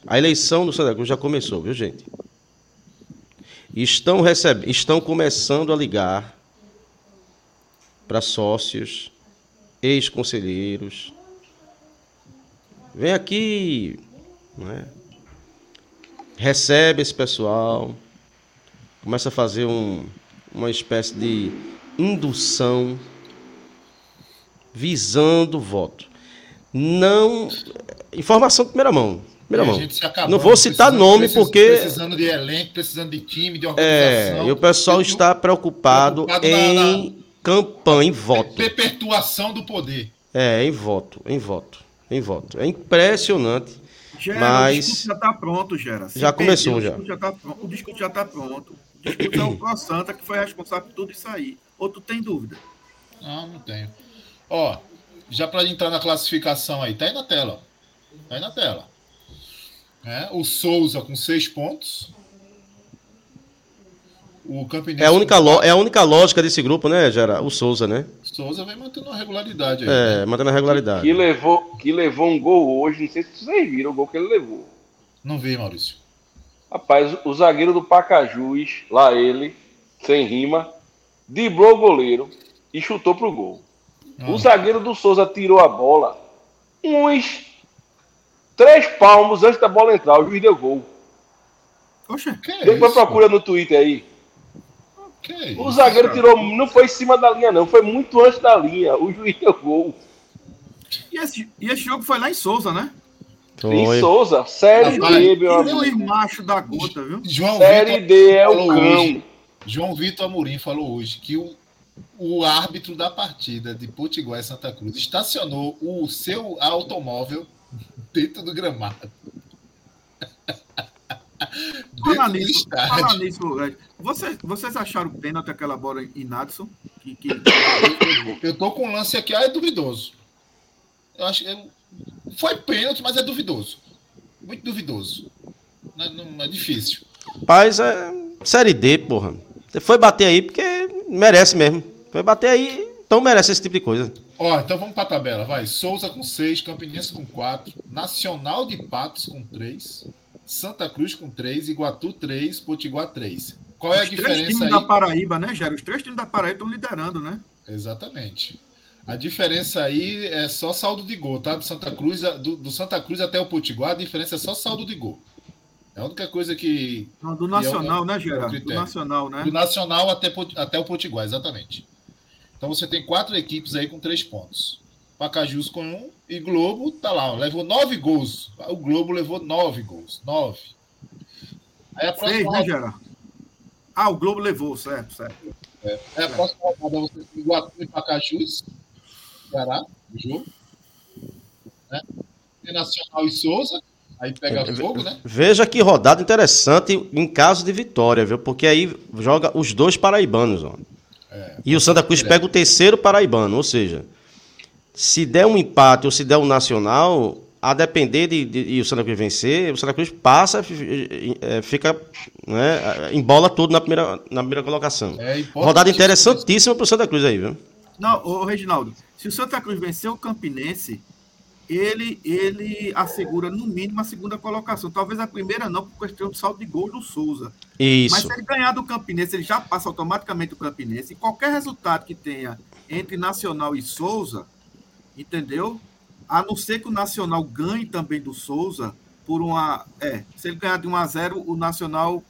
A eleição do Santa Cruz já começou, viu, gente? Estão começando a ligar para sócios, ex-conselheiros. Vem aqui, né? Recebe esse pessoal, começa a fazer uma espécie de indução visando o voto. Não, informação de primeira mão. Não vou citar nome porque... Precisando de elenco, precisando de time, de organização. E o pessoal está preocupado em campanha, em voto. Perpetuação do poder. Em voto. É impressionante, Gera, mas... O discurso já está pronto, Gera. O discurso já está pronto. O discurso é o Pro Santa que foi responsável por tudo isso aí. Ou tu tem dúvida? Não tenho. Ó, já para entrar na classificação aí, tá aí na tela. O Souza com 6 pontos. O Campinense é a única lógica desse grupo, né, Gera? O Souza, né? Souza vem mantendo a regularidade aí. Mantendo a regularidade. Que levou um gol hoje, não sei se vocês viram o gol que ele levou. Não vi, Maurício. Rapaz, o zagueiro do Pacajus, lá ele, sem rima, driblou o goleiro e chutou pro gol. O zagueiro do Souza tirou a bola. 3 palmos antes da bola entrar, o juiz deu gol. Poxa, que é isso? Procura no Twitter aí. Okay. O zagueiro tirou, não foi em cima da linha, não. Foi muito antes da linha. O juiz deu gol. E esse jogo foi lá em Souza, né? Em Souza. Série D, meu amigo. Foi macho da gota, viu? Série D é o cão. João Vitor Amorim falou hoje que o árbitro da partida de Potiguar e Santa Cruz estacionou o seu automóvel dentro do gramado. Fala nisso, vocês acharam pênalti aquela bola em Nadson? Eu tô com um lance aqui, é duvidoso. Eu acho, foi pênalti, mas é duvidoso. Muito duvidoso. Não é difícil. Rapaz, é Série D, porra. Foi bater aí porque merece mesmo. Foi bater aí, então merece esse tipo de coisa. Ó, então vamos pra tabela, vai. Souza com 6, Campinense com 4, Nacional de Patos com 3, Santa Cruz com 3, Iguatu 3, Potiguar 3. Qual é a diferença aí? Os 3 times da Paraíba, né, Jair? Os 3 times da Paraíba estão liderando, né? Exatamente. A diferença aí é só saldo de gol, tá? Do Santa Cruz até o Potiguar, a diferença é só saldo de gol. É a única coisa que... Não, do Nacional, né, Gerardo? Do Nacional, né? Do Nacional até o Potiguar, exatamente. Então você tem 4 equipes aí com 3 pontos. Pacajus com 1 e Globo tá lá, ó, levou 9 gols. O Globo levou 9 gols. 9. Aí a próxima 6, né, Gerardo? O Globo levou, certo. É a próxima rodada você tem Iguatu e Pacajus. Ceará, o jogo. Né? Tem Nacional e Souza. Aí pega fogo, né? Veja que rodada interessante em caso de vitória, viu? Porque aí joga os 2 paraibanos, ó. E o Santa Cruz pega o terceiro paraibano, ou seja, Se der um empate ou se der um Nacional, a depender de o Santa Cruz vencer, o Santa Cruz passa, fica, né, embola todo na primeira colocação. Rodada interessantíssima para o Santa Cruz aí, viu? Não, ô Reginaldo, se o Santa Cruz vencer o Campinense, ele assegura no mínimo a segunda colocação. Talvez a primeira não, por questão do saldo de gol do Souza. Isso. Mas se ele ganhar do Campinense, ele já passa automaticamente o Campinense. E qualquer resultado que tenha entre Nacional e Souza, entendeu? A não ser que o Nacional ganhe também do Souza por uma... se ele ganhar de 1-0, o Nacional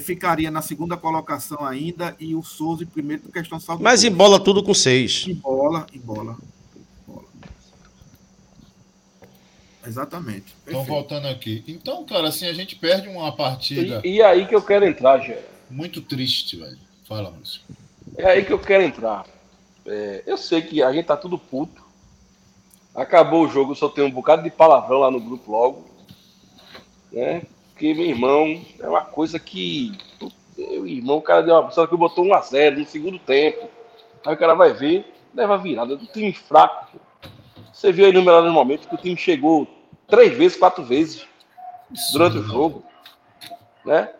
ficaria na segunda colocação ainda e o Souza em primeiro por questão de saldo. Mas embola tudo com 6. Embola. Exatamente. Estão voltando aqui. Então, cara, assim, a gente perde uma partida... E aí que eu quero entrar, Gera. Muito triste, velho. Fala, Lúcio. É aí que eu quero entrar. Eu sei que a gente tá tudo puto. Acabou o jogo, eu só tenho um bocado de palavrão lá no grupo logo. Né? Porque, meu irmão, é uma coisa que... Meu irmão, o cara deu uma... Só que botou 1-0 no segundo tempo. Aí o cara vai ver, leva a virada do time fraco. Você viu aí numerado no momento que o time chegou 3 vezes, 4 vezes durante o jogo, né?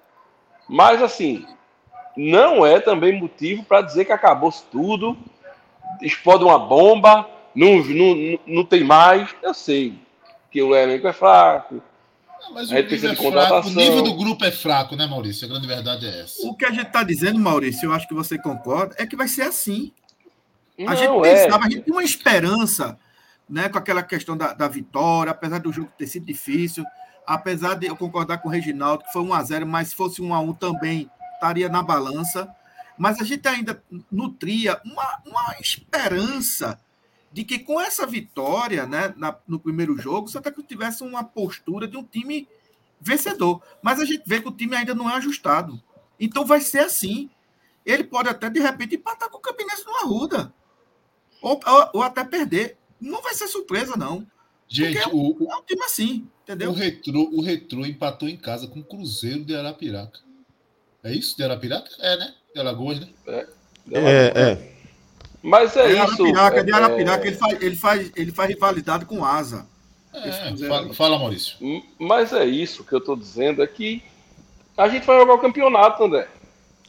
Mas, assim, não é também motivo para dizer que acabou-se tudo, explode uma bomba, não tem mais. Eu sei que o elenco é fraco. Mas o nível, o nível do grupo é fraco, né, Maurício? A grande verdade é essa. O que a gente está dizendo, Maurício, eu acho que você concorda, é que vai ser assim. A gente pensava, a gente tinha uma esperança... Né, com aquela questão da vitória, apesar do jogo ter sido difícil, apesar de eu concordar com o Reginaldo, que foi 1-0, mas se fosse 1-1 também estaria na balança, mas a gente ainda nutria uma esperança de que com essa vitória, né, no primeiro jogo, o Santa Cruz tivesse uma postura de um time vencedor, mas a gente vê que o time ainda não é ajustado, então vai ser assim, ele pode até de repente empatar com o Campinense no Arruda, ou até perder. Não vai ser surpresa, não. Gente, é um time assim, entendeu? O Retro empatou em casa com o Cruzeiro de Arapiraca. É isso? De Arapiraca? É, né? De Alagoas, né? É. Mas é isso. De Arapiraca, ele faz rivalidade com Asa. Fala, Maurício. Mas é isso que eu estou dizendo, é que a gente vai jogar o campeonato, André.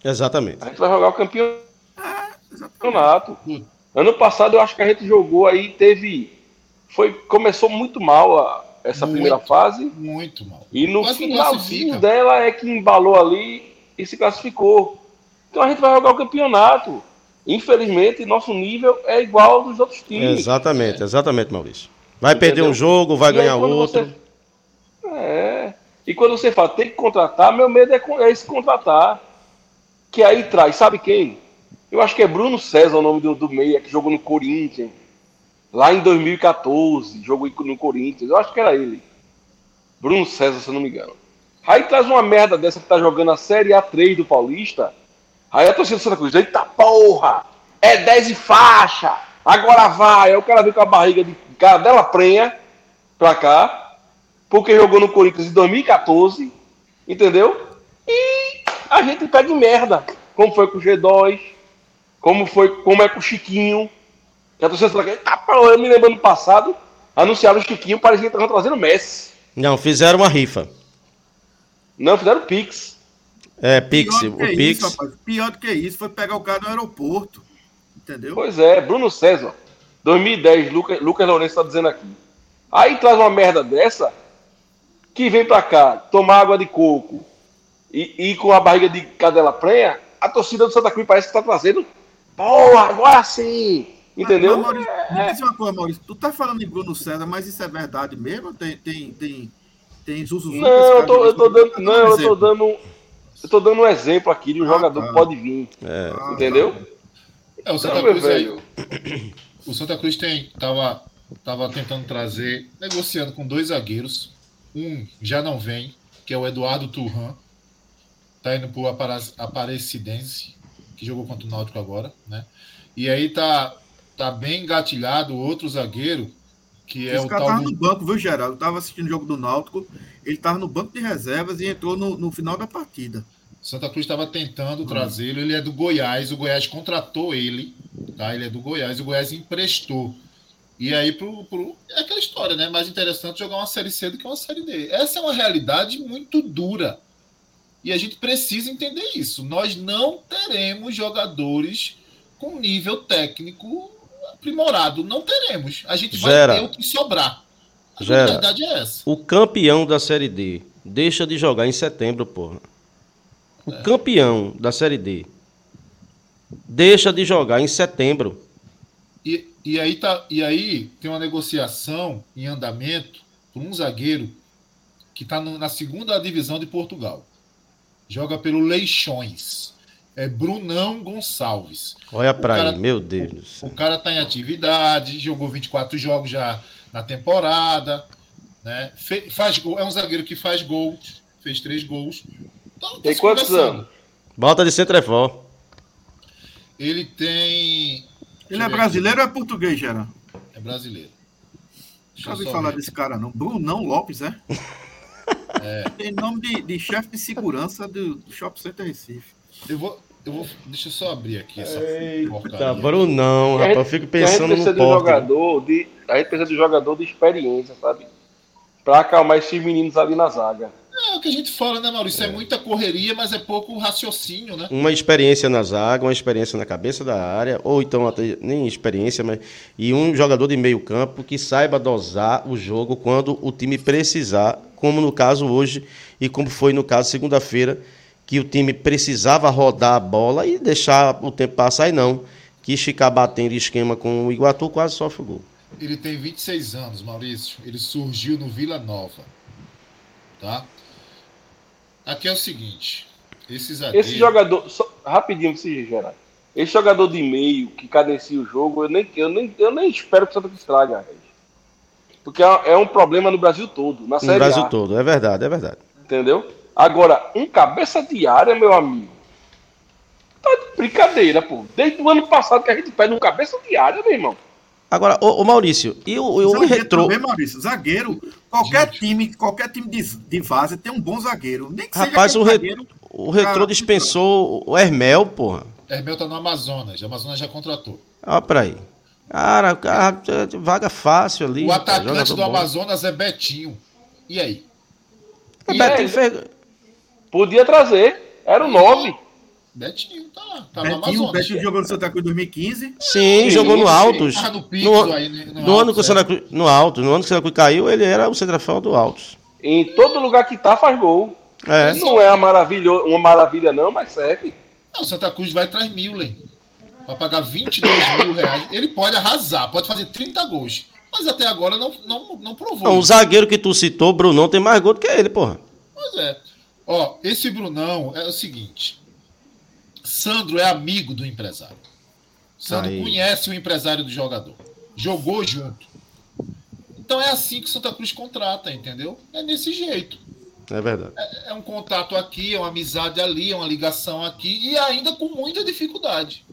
Exatamente. A gente vai jogar o campeonato. Ano passado, eu acho que a gente jogou aí, começou muito mal primeira fase. Muito mal. E no finalzinho dela é que embalou ali e se classificou. Então a gente vai jogar o campeonato. Infelizmente, nosso nível é igual ao dos outros times. Exatamente, Maurício. Vai perder um jogo, vai ganhar outro. E quando você fala, tem que contratar, meu medo é esse contratar. Que aí traz, sabe quem? Eu acho que é Bruno César o nome do meia, que jogou no Corinthians. Lá em 2014, jogou no Corinthians. Eu acho que era ele. Bruno César, se eu não me engano. Aí traz uma merda dessa que tá jogando a Série A3 do Paulista. Aí a torcida do Santa Cruz, eita porra! É 10 e faixa! Agora vai! Aí o cara vem com a barriga de cara dela prenha pra cá. Porque jogou no Corinthians em 2014. Entendeu? E a gente pega merda. Como foi com o G2... Como é com o Chiquinho. Que a torcida fala, eu me lembro no passado, anunciaram o Chiquinho, parecia que estavam trazendo o Messi. Não, fizeram uma rifa. Não, fizeram o Pix. Pix. Isso, rapaz, pior do que isso, foi pegar o cara no aeroporto. Entendeu? Pois é, Bruno César, 2010, Lucas Lourenço está dizendo aqui. Aí traz uma merda dessa, que vem pra cá, tomar água de coco e com a barriga de cadela prenha, a torcida do Santa Cruz parece que tá trazendo. Boa, agora sim! Entendeu? Mas, Maurício, me diz uma coisa, Maurício. Tu tá falando de Bruno César, mas isso é verdade mesmo? Tem Zuzuzu? Eu tô dando um exemplo aqui de um jogador que pode vir. Entendeu? O Santa Cruz aí. O Santa Cruz tava tentando trazer, negociando com 2 zagueiros. Um já não vem, que é o Eduardo Turran. Tá indo pro Aparecidense, que jogou contra o Náutico agora, né? E aí tá bem engatilhado outro zagueiro, que é o tal... Esse cara tava no banco, viu, Geraldo? Eu tava assistindo o jogo do Náutico, ele tava no banco de reservas e entrou no final da partida. Santa Cruz estava tentando trazê-lo, ele é do Goiás, o Goiás contratou ele, tá? Ele é do Goiás, o Goiás emprestou. E aí, é aquela história, né? Mais interessante jogar uma Série C do que uma Série D. Essa é uma realidade muito dura. E a gente precisa entender isso. Nós não teremos jogadores com nível técnico aprimorado. Não teremos. A gente vai ter o que sobrar. A verdade é essa. O campeão da Série D deixa de jogar em setembro, porra. O campeão da Série D deixa de jogar em setembro. E aí tem uma negociação em andamento por um zagueiro que está na segunda divisão de Portugal. Joga pelo Leixões. É Brunão Gonçalves. Olha pra aí, meu Deus. O cara tá em atividade, jogou 24 jogos já na temporada, né? Faz gol, é um zagueiro que faz gol, fez 3 gols. Então, tem quantos anos? Bota de centroavó. Ele tem... Ele é brasileiro ou é português, Geraldo? É brasileiro. Nunca ouvi falar desse cara, não. Brunão Lopes, né? É. Tem nome de chefe de segurança do Shopping Center Recife. Eu vou. Deixa eu só abrir aqui essa porcaria. Tá, Brunão, rapaz. Eu fico pensando no porta. A gente precisa de jogador de experiência, sabe? Pra acalmar esses meninos ali na zaga. É o que a gente fala, né, Maurício? É muita correria, mas é pouco raciocínio, né? Uma experiência na zaga, uma experiência na cabeça da área, ou então até nem experiência, mas... E um jogador de meio campo que saiba dosar o jogo quando o time precisar, como no caso hoje e como foi no caso segunda-feira, que o time precisava rodar a bola e deixar o tempo passar, e não quis ficar batendo esquema com o Iguatu, quase sofre o gol. Ele tem 26 anos, Maurício. Ele surgiu no Vila Nova, tá? Aqui é o seguinte, esse jogador, rapidinho, se gerar. Esse jogador de meio que cadencia o jogo, eu nem espero que o Santa Cruz traga, velho. Porque é um problema no Brasil todo, na Série A. No Brasil todo, é verdade. Entendeu? Agora, um cabeça de área, meu amigo, tá de brincadeira, pô. Desde o ano passado que a gente pede um cabeça de área, meu irmão. Agora, ô Maurício, eu retrô... Também, Maurício, zagueiro, qualquer time de várzea tem um bom zagueiro. Nem que rapaz, seja o Retro dispensou o Hermel, porra. Hermel tá no Amazonas, o Amazonas já contratou. Olha pra aí. Cara, vaga fácil ali. O atacante do Amazonas é Betinho. E aí? E Betinho fez... Podia trazer, era o 9. Betinho tá lá, tá no Amazonas. Betinho jogou no Santa Cruz em 2015. Sim, jogou no Altos. Ah, no ano que o Santa Cruz caiu, ele era o centroavante do Altos. Em todo lugar que tá, faz gol. É. Não é uma maravilha não, mas serve. Não, o Santa Cruz vai atrás Millen. Vai pagar R$22 mil. Ele pode arrasar, pode fazer 30 gols. Mas até agora não provou. Não, o zagueiro que tu citou, Brunão, tem mais gol do que ele, porra. Pois é. Ó, esse Brunão é o seguinte... Sandro é amigo do empresário. Sandro conhece o empresário do jogador. Jogou junto. Então é assim que Santa Cruz contrata, entendeu? É nesse jeito. É verdade. É um contato aqui, é uma amizade ali, é uma ligação aqui e ainda com muita dificuldade.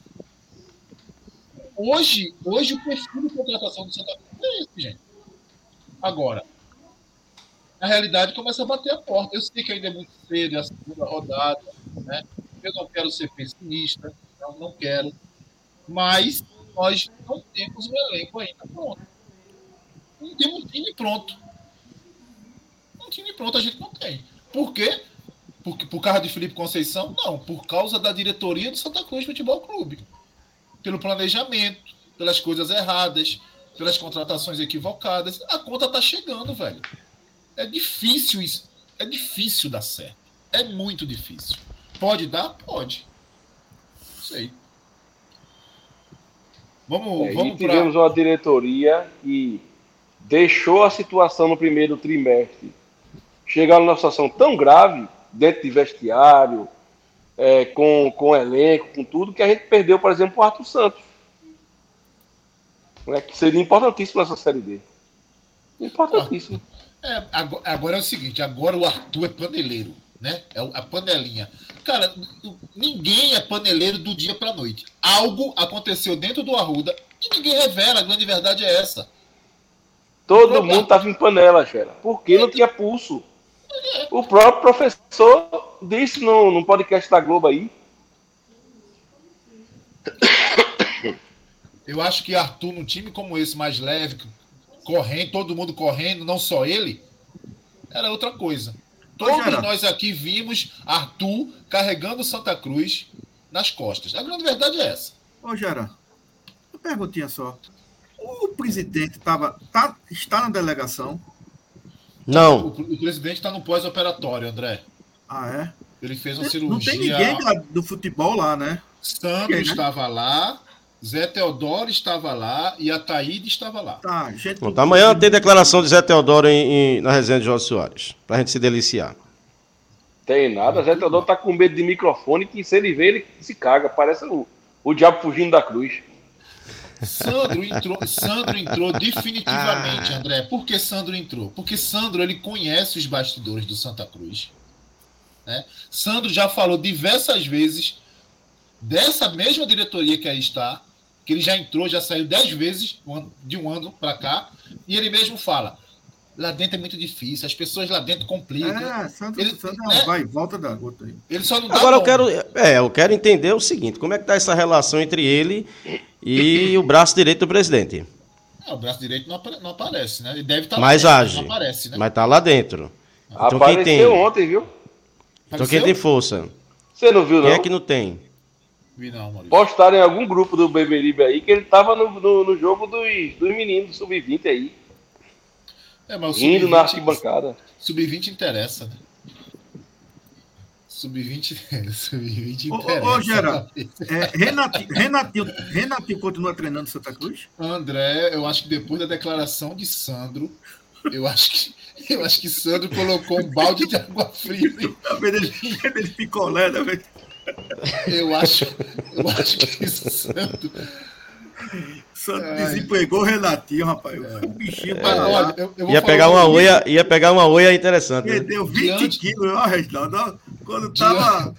Hoje o perfil de contratação do Santa Cruz é esse, gente. Agora, a realidade começa a bater a porta. Eu sei que ainda é muito cedo, é a segunda rodada, né? Eu não quero ser pessimista, não quero. Mas nós não temos um elenco ainda pronto. Não temos um time pronto. Um time pronto a gente não tem. Por quê? Por causa de Felipe Conceição? Não. Por causa da diretoria do Santa Cruz Futebol Clube. Pelo planejamento, pelas coisas erradas, pelas contratações equivocadas. A conta está chegando, velho. É difícil isso. É difícil dar certo. É muito difícil. Pode dar? Pode. Não sei. Vamos tivemos uma diretoria que deixou a situação no primeiro trimestre. Chegaram numa situação tão grave, dentro de vestiário, com elenco, com tudo, que a gente perdeu, por exemplo, o Arthur Santos. Que seria importantíssimo nessa Série D. Importantíssimo. Agora é o seguinte, agora o Arthur é paneleiro. Né? É a panelinha. Cara, ninguém é paneleiro do dia para a noite. Algo aconteceu dentro do Arruda e ninguém revela. A grande verdade é essa. Todo mundo estava em panela, Gera. Porque não tinha pulso. O próprio professor disse no podcast da Globo aí. Eu acho que Arthur, num time como esse, mais leve, correndo, todo mundo correndo, não só ele, era outra coisa. Todos nós aqui vimos Arthur carregando Santa Cruz nas costas. A grande verdade é essa. Ô, Gera, uma perguntinha só. O presidente está na delegação? Não. O presidente está no pós-operatório, André. Ah, é? Ele fez uma cirurgia... Não tem ninguém do futebol lá, né? Sandro estava lá, Zé Teodoro estava lá e a Taíde estava lá. Tá, gente... Bom, amanhã tem declaração de Zé Teodoro na resenha de Jorge Soares, pra gente se deliciar. Tem nada, Zé Teodoro tá com medo de microfone, que se ele vê, ele se caga, parece o diabo fugindo da cruz. Sandro entrou definitivamente, André. Por que Sandro entrou? Porque Sandro, ele conhece os bastidores do Santa Cruz. Né? Sandro já falou diversas vezes dessa mesma diretoria que aí está, que ele já entrou, já saiu 10 vezes de um ano para cá, e ele mesmo fala, lá dentro é muito difícil, as pessoas lá dentro complicam. Sandro, né? Vai, volta da gota aí. Ele só não dá. Agora eu quero entender o seguinte, como é que está essa relação entre ele e o braço direito do presidente? O braço direito não aparece, né? Ele deve estar lá dentro, age, não aparece, né? Mas está lá dentro. Então, apareceu quem tem? Ontem, viu? Então quem tem força? Você não viu, não? Quem é que não tem? Vi não, Maurício. Postaram em algum grupo do Beberibe aí que ele tava no jogo dos meninos do Sub-20 aí. É, mas o indo na arquibancada. Sub-20 interessa, né? Sub-20 interessa. Ô, Geraldo, Renatinho continua treinando Santa Cruz? André, eu acho que depois da declaração de Sandro, eu acho que Sandro colocou um balde de água fria. Ele picolé, né? Eu acho que Sandro desempregou o Renatinho, rapaz. O bichinho para lá. Ia pegar uma oia interessante. Perdeu 20 quilos, ó, Reginaldo. Quando tava.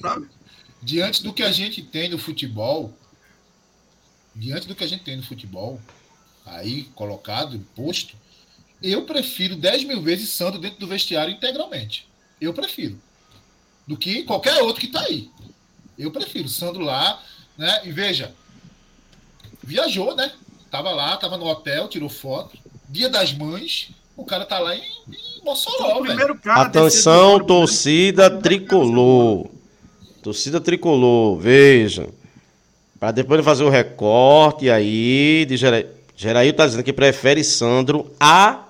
Diante do que a gente tem no futebol. Aí, colocado, posto. Eu prefiro 10 mil vezes Sandro dentro do vestiário integralmente. Eu prefiro. Do que qualquer outro que está aí. Eu prefiro Sandro lá, né? E veja, viajou, né? Tava lá, tava no hotel, tirou foto. Dia das Mães, o cara tá lá em Mossoró, velho. Atenção, torcida tricolor. Veja. Para depois fazer o recorte aí de Gerail está dizendo que prefere Sandro à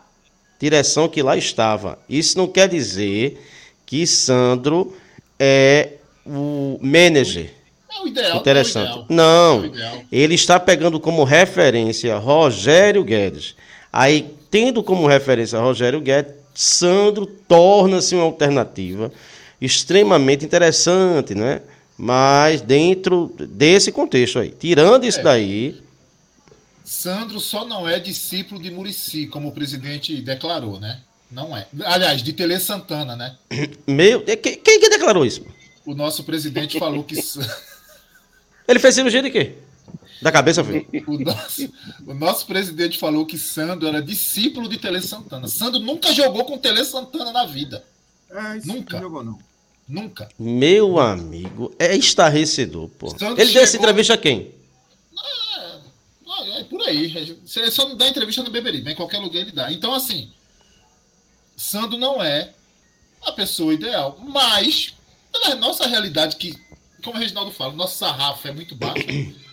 direção que lá estava. Isso não quer dizer que Sandro é o manager. É o ideal. Interessante. Não, é o ideal. Não. Ele está pegando como referência Rogério Guedes. Aí, tendo como referência Rogério Guedes, Sandro torna-se uma alternativa extremamente interessante, né? Mas dentro desse contexto aí, tirando isso daí... Sandro só não é discípulo de Muricy, como o presidente declarou, né? Não é. Aliás, de Tele Santana, né? Quem declarou isso? O nosso presidente falou que... Ele fez cirurgia de quê? Da cabeça, filho? O nosso presidente falou que Sandro era discípulo de Tele Santana. Sandro nunca jogou com Tele Santana na vida. Isso nunca. Não jogou, não. Nunca. Meu amigo, é estarrecedor, pô. Sandro deu essa entrevista a quem? É por aí. Ele só não dá entrevista no Beberibe, mas em qualquer lugar ele dá. Então, assim, Sandro não é a pessoa ideal, mas pela nossa realidade, que, como o Reginaldo fala, nosso sarrafo é muito baixo,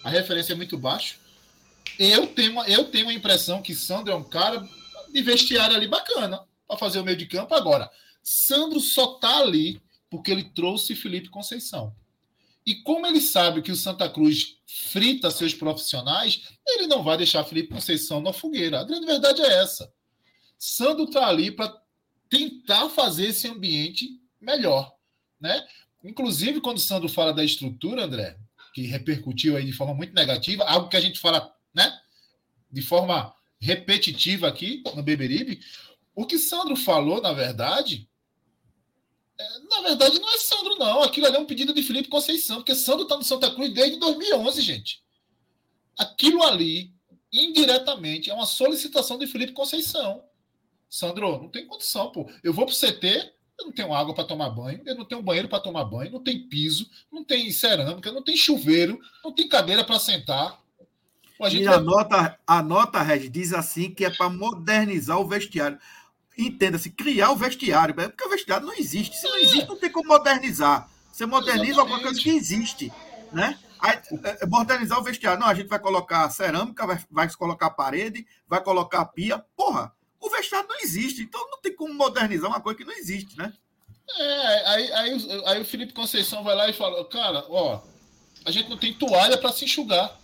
a referência é muito baixa. Eu tenho a impressão que Sandro é um cara de vestiário ali bacana para fazer o meio de campo. Agora, Sandro só tá ali porque ele trouxe Felipe Conceição. E como ele sabe que o Santa Cruz frita seus profissionais, ele não vai deixar Felipe Conceição na fogueira. A grande verdade é essa. Sandro está ali para tentar fazer esse ambiente melhor, né? Inclusive, quando o Sandro fala da estrutura, André, que repercutiu aí de forma muito negativa, algo que a gente fala, né, de forma repetitiva aqui no Beberibe, o que Sandro falou, na verdade, não é Sandro, não. Aquilo ali é um pedido de Felipe Conceição, porque Sandro está no Santa Cruz desde 2011, gente. Aquilo ali, indiretamente, é uma solicitação de Felipe Conceição. Sandro, não tem condição, pô. Eu vou pro CT, eu não tenho água para tomar banho, eu não tenho banheiro para tomar banho, não tem piso, não tem cerâmica, não tem chuveiro, não tem cadeira para sentar. E a nota, Regi, diz assim que é para modernizar o vestiário. Entenda-se, criar o vestiário, porque o vestiário não existe. Se não existe, não tem como modernizar. Você moderniza alguma coisa que existe, né? Aí, modernizar o vestiário. Não, a gente vai colocar cerâmica, vai colocar parede, vai colocar pia. Porra, o vestiário não existe. Então não tem como modernizar uma coisa que não existe, né? Aí o Felipe Conceição vai lá e fala, cara, ó, a gente não tem toalha para se enxugar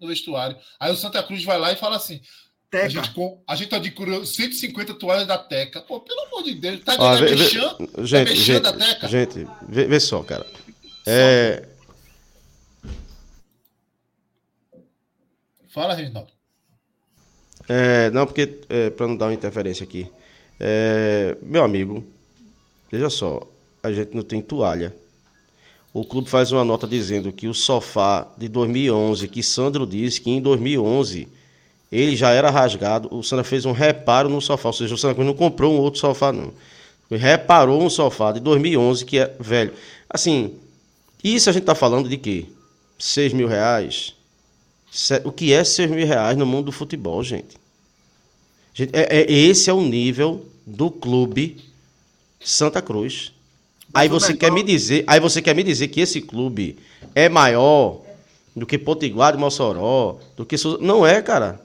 no vestuário. Aí o Santa Cruz vai lá e fala assim, Teca. A gente adquiriu 150 toalhas da Teca. Pô, pelo amor de Deus, tá ganhando mexendo da Teca. Gente, vê só, cara. Fala, Reginaldo. Não, porque para não dar uma interferência aqui. Meu amigo, veja só, a gente não tem toalha. O clube faz uma nota dizendo que o sofá de 2011, que Sandro disse que em 2011 ele já era rasgado, o Sandro fez um reparo no sofá, ou seja, o Sandro não comprou um outro sofá, não. Ele reparou um sofá de 2011 que é velho. Assim, isso a gente está falando de quê? R$6 mil? O que é R$6 mil no mundo do futebol, gente? Esse é o nível do clube Santa Cruz. Aí você quer me dizer que esse clube é maior do que Potiguar e Mossoró, do que Souza. Não é, cara.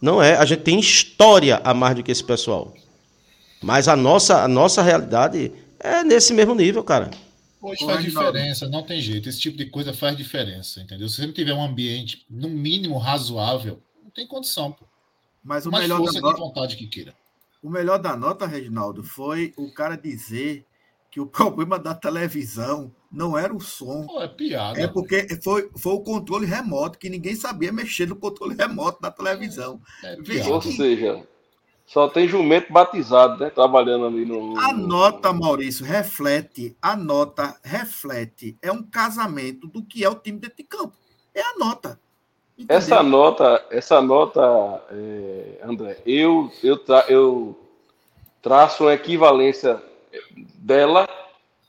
Não é. A gente tem história a mais do que esse pessoal. Mas a nossa realidade é nesse mesmo nível, cara. Hoje faz diferença, não tem jeito. Esse tipo de coisa faz diferença, entendeu? Se você não tiver um ambiente, no mínimo, razoável, não tem condição, pô. Mas o melhor força da vontade que queira. O melhor da nota, Reginaldo, foi o cara dizer que o problema da televisão não era o som. Pô, é piada. É porque foi o controle remoto, que ninguém sabia mexer no controle remoto da televisão. Ou seja, só tem jumento batizado, né? Trabalhando ali no... A nota, Maurício, reflete. A nota reflete. É um casamento do que é o time dentro de campo. É a nota. Entendeu? Essa nota, André, eu traço uma equivalência dela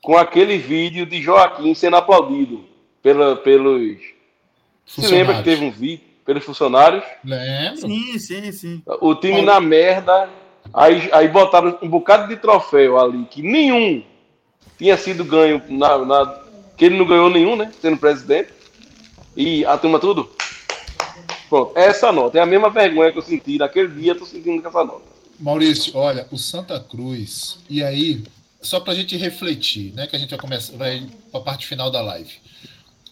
com aquele vídeo de Joaquim sendo aplaudido pelos... Você lembra que teve um vídeo pelos funcionários? Lembro. Sim. O time na merda, aí botaram um bocado de troféu ali, que nenhum tinha sido ganho, que ele não ganhou nenhum, né, sendo presidente. E a turma tudo... Pronto, essa nota. É a mesma vergonha que eu senti naquele dia, estou sentindo com essa nota. Maurício, olha, o Santa Cruz, e aí, só para a gente refletir, né, que a gente vai começar para a parte final da live.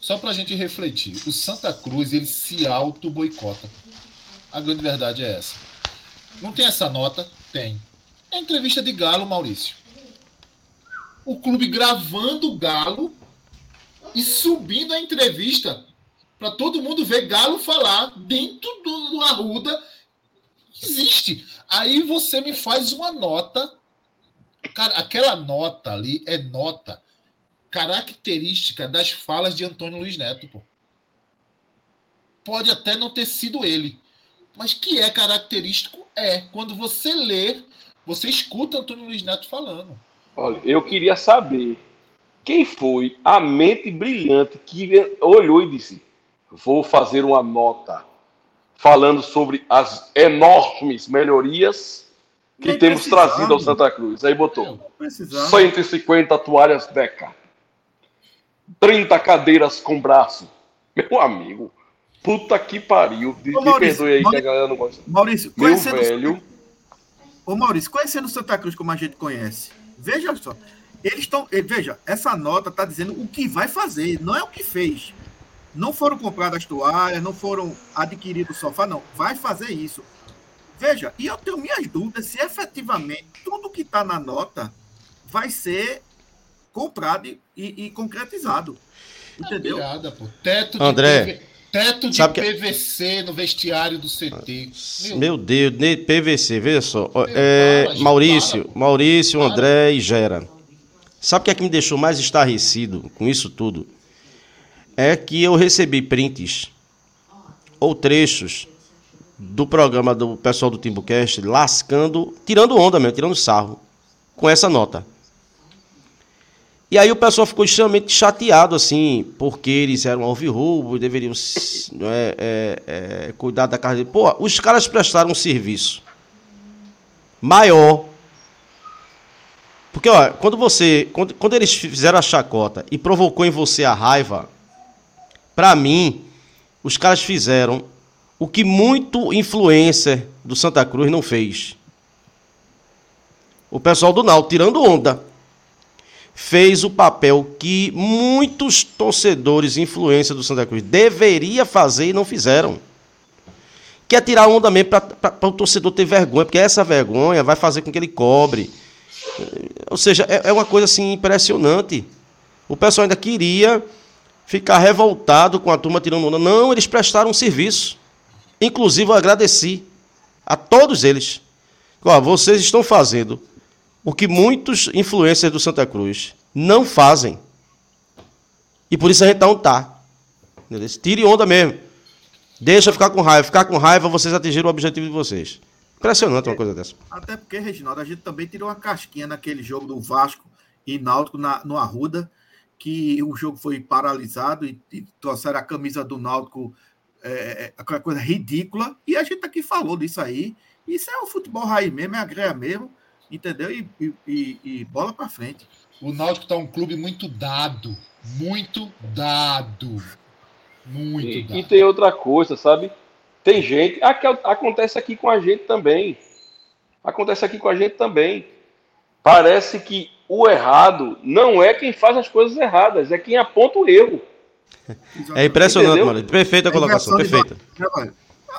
Só para a gente refletir, o Santa Cruz, ele se auto-boicota. A grande verdade é essa. Não tem essa nota? Tem. É entrevista de Galo, Maurício. O clube gravando o Galo e subindo a entrevista para todo mundo ver Galo falar dentro do Arruda. Existe. Aí você me faz uma nota. Cara, aquela nota ali é nota característica das falas de Antônio Luiz Neto, pô. Pode até não ter sido ele, mas que é característico é. Quando você lê, você escuta Antônio Luiz Neto falando. Olha, eu queria saber quem foi a mente brilhante que olhou e disse: vou fazer uma nota falando sobre as enormes melhorias que temos trazido ao Santa Cruz. Aí botou 150 toalhas Deca, 30 cadeiras com braço. Meu amigo, puta que pariu. Me perdoe aí, que a galera não gosta. Maurício, conhecendo... conhecendo o Santa Cruz como a gente conhece, veja só. Veja, essa nota está dizendo o que vai fazer, não é o que fez. Não foram compradas toalhas, não foram adquiridos sofá, não. Vai fazer isso. Veja, e eu tenho minhas dúvidas se efetivamente tudo que está na nota vai ser comprado e concretizado. Entendeu? Obrigada, pô. Teto de PVC no vestiário do CT. Meu Deus, PVC, veja só. Maurício, André e Gera. Sabe o que é que me deixou mais estarrecido com isso tudo? É que eu recebi prints ou trechos do programa do pessoal do Timbucast lascando, tirando onda mesmo, tirando sarro, com essa nota. E aí o pessoal ficou extremamente chateado, assim, porque eles eram alvirrubos, deveriam cuidar da carreira. Pô, os caras prestaram um serviço maior. Porque, ó, quando eles fizeram a chacota e provocou em você a raiva, pra mim, os caras fizeram o que muito influencer do Santa Cruz não fez. O pessoal do Náutico, tirando onda, fez o papel que muitos torcedores influência do Santa Cruz deveria fazer e não fizeram. Que é tirar onda mesmo para o torcedor ter vergonha, porque essa vergonha vai fazer com que ele cobre. Ou seja, é uma coisa assim impressionante. O pessoal ainda queria ficar revoltado com a turma tirando onda. Não, eles prestaram um serviço. Inclusive eu agradeci a todos eles. Ó, vocês estão fazendo o que muitos influencers do Santa Cruz não fazem. E por isso a gente não tá. Tire onda mesmo. Deixa ficar com raiva. Ficar com raiva, vocês atingiram o objetivo de vocês. Impressionante uma coisa dessa. Até porque, Reginaldo, a gente também tirou uma casquinha naquele jogo do Vasco e Náutico no Arruda, que o jogo foi paralisado e trouxeram a camisa do Náutico, aquela coisa ridícula. E a gente aqui falou disso aí. Isso é o futebol raiz mesmo, é a greia mesmo, entendeu? E bola pra frente. O Náutico tá um clube muito dado. Muito dado. Muito dado. E tem outra coisa, sabe? Tem gente... Acontece aqui com a gente também. Parece que o errado não é quem faz as coisas erradas, é quem aponta o erro. É impressionante, mano. Perfeita a colocação, perfeita.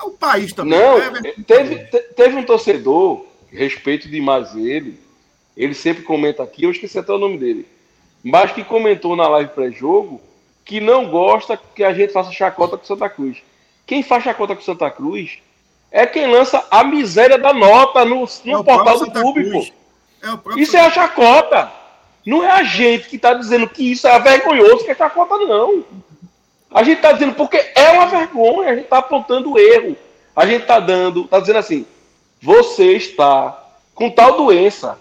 O país também. Não, teve um torcedor, respeito demais ele sempre comenta aqui, eu esqueci até o nome dele, mas que comentou na live pré-jogo que não gosta que a gente faça chacota com Santa Cruz. Quem faz chacota com Santa Cruz é quem lança a miséria da nota no portal do clube, pô. Isso é a chacota. Não é a gente que está dizendo que isso é vergonhoso, que é chacota, não. A gente está dizendo porque é uma vergonha, a gente está apontando o erro. A gente está dizendo assim, você está com tal doença.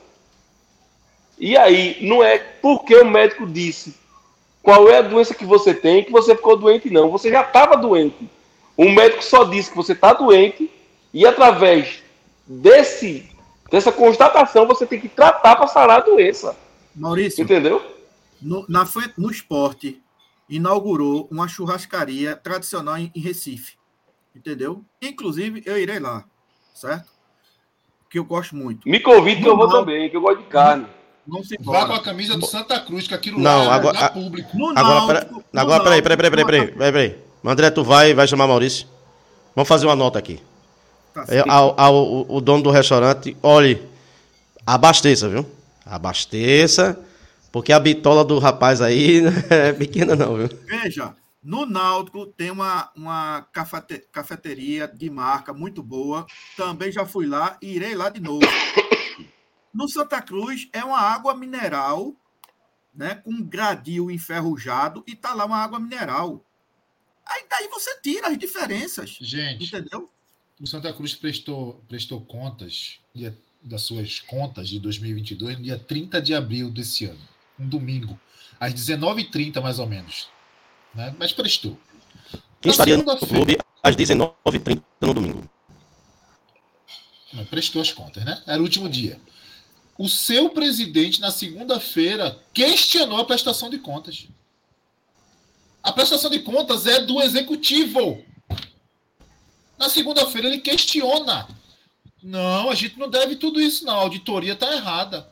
E aí, não é porque o médico disse qual é a doença que você tem, que você ficou doente, não. Você já estava doente. O médico só disse que você está doente e através dessa constatação você tem que tratar para sarar a doença. Maurício, entendeu? No esporte... inaugurou uma churrascaria tradicional em Recife, entendeu? Inclusive, eu irei lá, certo? Que eu gosto muito. Me convide que eu vou também, que eu gosto de carne. Não se vá com a camisa do Santa Cruz, que aquilo não, lá agora, é público. Agora, peraí. André, tu vai chamar Maurício. Vamos fazer uma nota aqui. Tá, o dono do restaurante, olhe, abasteça, viu? Abasteça... Porque a bitola do rapaz aí é pequena não, viu? Veja, no Náutico tem uma cafeteria de marca muito boa. Também já fui lá e irei lá de novo. No Santa Cruz é uma água mineral, né, com gradil enferrujado e tá lá uma água mineral. Aí daí você tira as diferenças. Gente, entendeu? O Santa Cruz prestou contas das suas contas de 2022 no dia 30 de abril desse ano. Um domingo, às 19h30, mais ou menos. Né? Mas prestou. Quem estaria no clube às 19h30 no domingo? Mas prestou as contas, né? Era o último dia. O seu presidente, na segunda-feira, questionou a prestação de contas. A prestação de contas é do executivo. Na segunda-feira, ele questiona. Não, a gente não deve tudo isso, não. A auditoria está errada.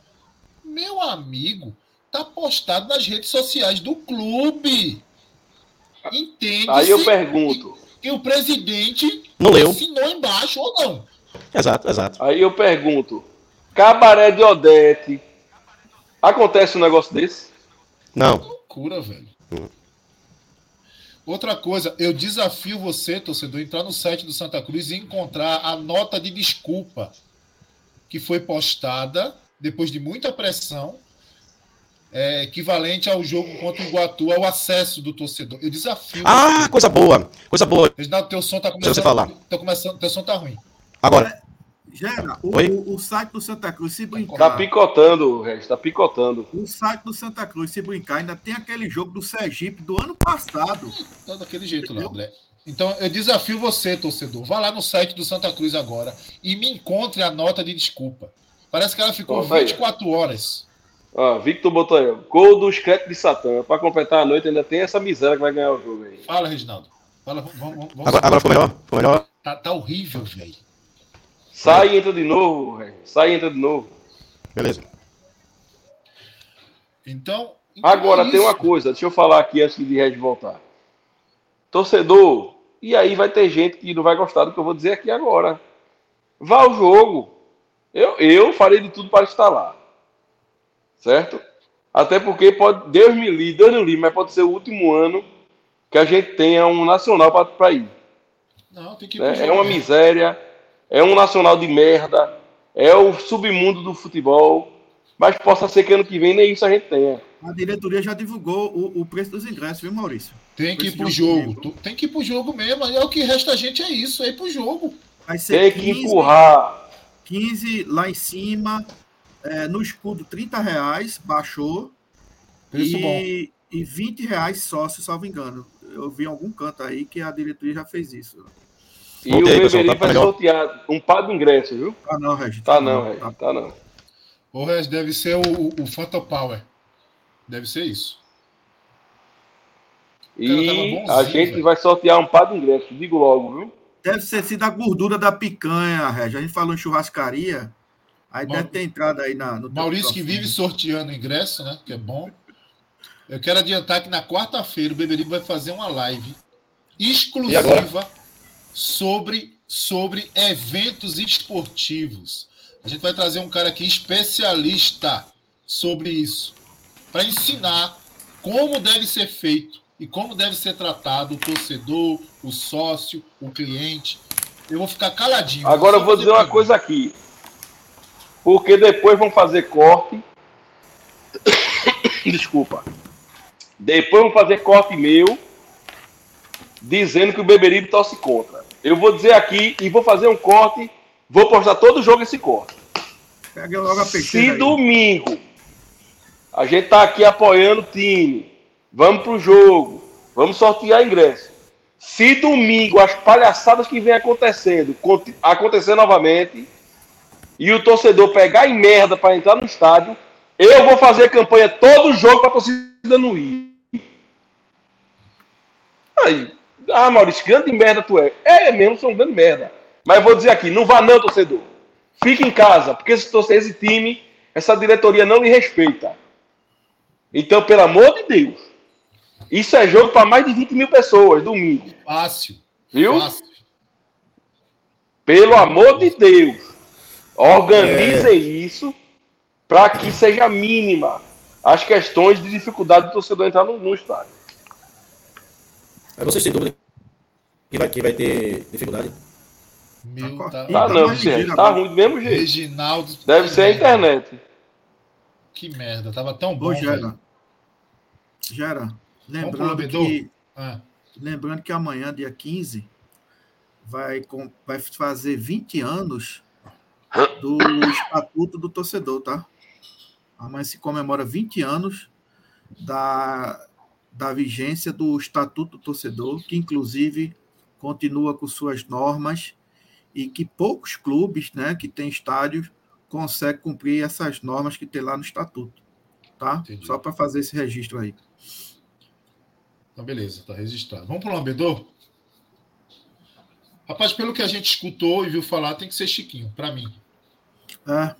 Meu amigo... Tá postado nas redes sociais do clube. Entende? Aí eu pergunto. Que o presidente não leu. Assinou embaixo ou não? Exato. Aí eu pergunto. Cabaré de Odete. Acontece um negócio desse? Não. Que loucura, velho. Outra coisa, eu desafio você, torcedor, a entrar no site do Santa Cruz e encontrar a nota de desculpa que foi postada depois de muita pressão. É equivalente ao jogo contra o Iguatu, ao acesso do torcedor. Eu desafio. Ah, coisa boa. Teu som tá começando. Teu som tá ruim. Agora. Gera, o site do Santa Cruz, se brincar... Tá picotando, Regis, tá picotando. O site do Santa Cruz, se brincar, ainda tem aquele jogo do Sergipe do ano passado. Tá daquele jeito, entendeu? Não, André. Então, eu desafio você, torcedor. Vá lá no site do Santa Cruz agora e me encontre a nota de desculpa. Parece que ela ficou 24 horas. Ah, Victor botou aí. Gol do escreto de Satã. Pra completar a noite, ainda tem essa miséria que vai ganhar o jogo aí. Fala, Reginaldo. Fala, vamos agora foi melhor? Foi melhor? Tá horrível, velho. Sai e entra de novo, velho. Sai e entra de novo. Beleza. Então agora, é tem uma coisa. Deixa eu falar aqui antes de Regis voltar. Torcedor, e aí vai ter gente que não vai gostar do que eu vou dizer aqui agora. Vá ao jogo. Eu farei de tudo para estar lá. Certo? Até porque pode, Deus me livre, mas pode ser o último ano que a gente tenha um nacional para ir. Não, tem que ir, né? É uma miséria, é um nacional de merda, é o submundo do futebol, mas possa ser que ano que vem nem isso a gente tenha. A diretoria já divulgou o preço dos ingressos, viu, Maurício? Tem que ir pro jogo. Tem que ir pro jogo mesmo. É o que resta a gente, é isso. É ir pro jogo. Vai ser tem 15, que empurrar. 15 lá em cima. É, no escudo, R$30. Baixou. Preço bom. E R$20 sócio, salvo engano. Eu vi em algum canto aí que a diretoria já fez isso. E o Beberibe vai sortear um par de ingressos, viu? Tá não, Regis. Tá não. O Regis deve ser o Phantom Power. Deve ser isso. E a gente vai sortear um par de ingressos, digo logo, viu? Deve ser sido a gordura da picanha, Regi. A gente falou em churrascaria, aí deve ter entrado aí no... Maurício que vive sorteando ingresso, né? Que é bom. Eu quero adiantar que na quarta-feira o Beberibe vai fazer uma live exclusiva sobre eventos esportivos. A gente vai trazer um cara aqui especialista sobre isso, para ensinar como deve ser feito e como deve ser tratado o torcedor, o sócio, o cliente. Eu vou ficar caladinho. Agora eu vou dizer uma coisa aqui, porque depois vão fazer corte. Desculpa. Depois vão fazer corte meu, dizendo que o Beberibe torce contra. Eu vou dizer aqui e vou fazer um corte, vou postar todo jogo esse corte. Pega logo a peixeira. Se domingo a gente tá aqui apoiando o time, vamos pro jogo, vamos sortear ingresso. Se domingo as palhaçadas que vem acontecer novamente e o torcedor pegar em merda para entrar no estádio, eu vou fazer campanha todo jogo para torcida não ir. Aí, Maurício, grande merda tu é. É mesmo, sou um grande merda. Mas vou dizer aqui, não vá não, torcedor. Fique em casa, porque esse time, essa diretoria não lhe respeita. Então, pelo amor de Deus, isso é jogo para mais de 20 mil pessoas, domingo. Fácil. Viu? Fácil. Pelo amor de Deus, organizem isso para que seja mínima as questões de dificuldade do torcedor entrar no estádio. Aí vocês têm dúvida que vai ter dificuldade? Meu, tá não, gente. Tá ruim do mesmo jeito. Reginaldo, deve ser a internet. Que merda, tava tão bom. Gera, lembrando que amanhã, dia 15, vai fazer 20 anos do Estatuto do Torcedor, tá? Amanhã se comemora 20 anos da vigência do Estatuto do Torcedor, que inclusive continua com suas normas e que poucos clubes, né, que têm estádios consegue cumprir essas normas que tem lá no estatuto, tá? Entendi. Só para fazer esse registro aí. Então, beleza, tá registrado. Vamos para o lambedor? Rapaz, pelo que a gente escutou e viu falar, tem que ser Chiquinho, para mim. É,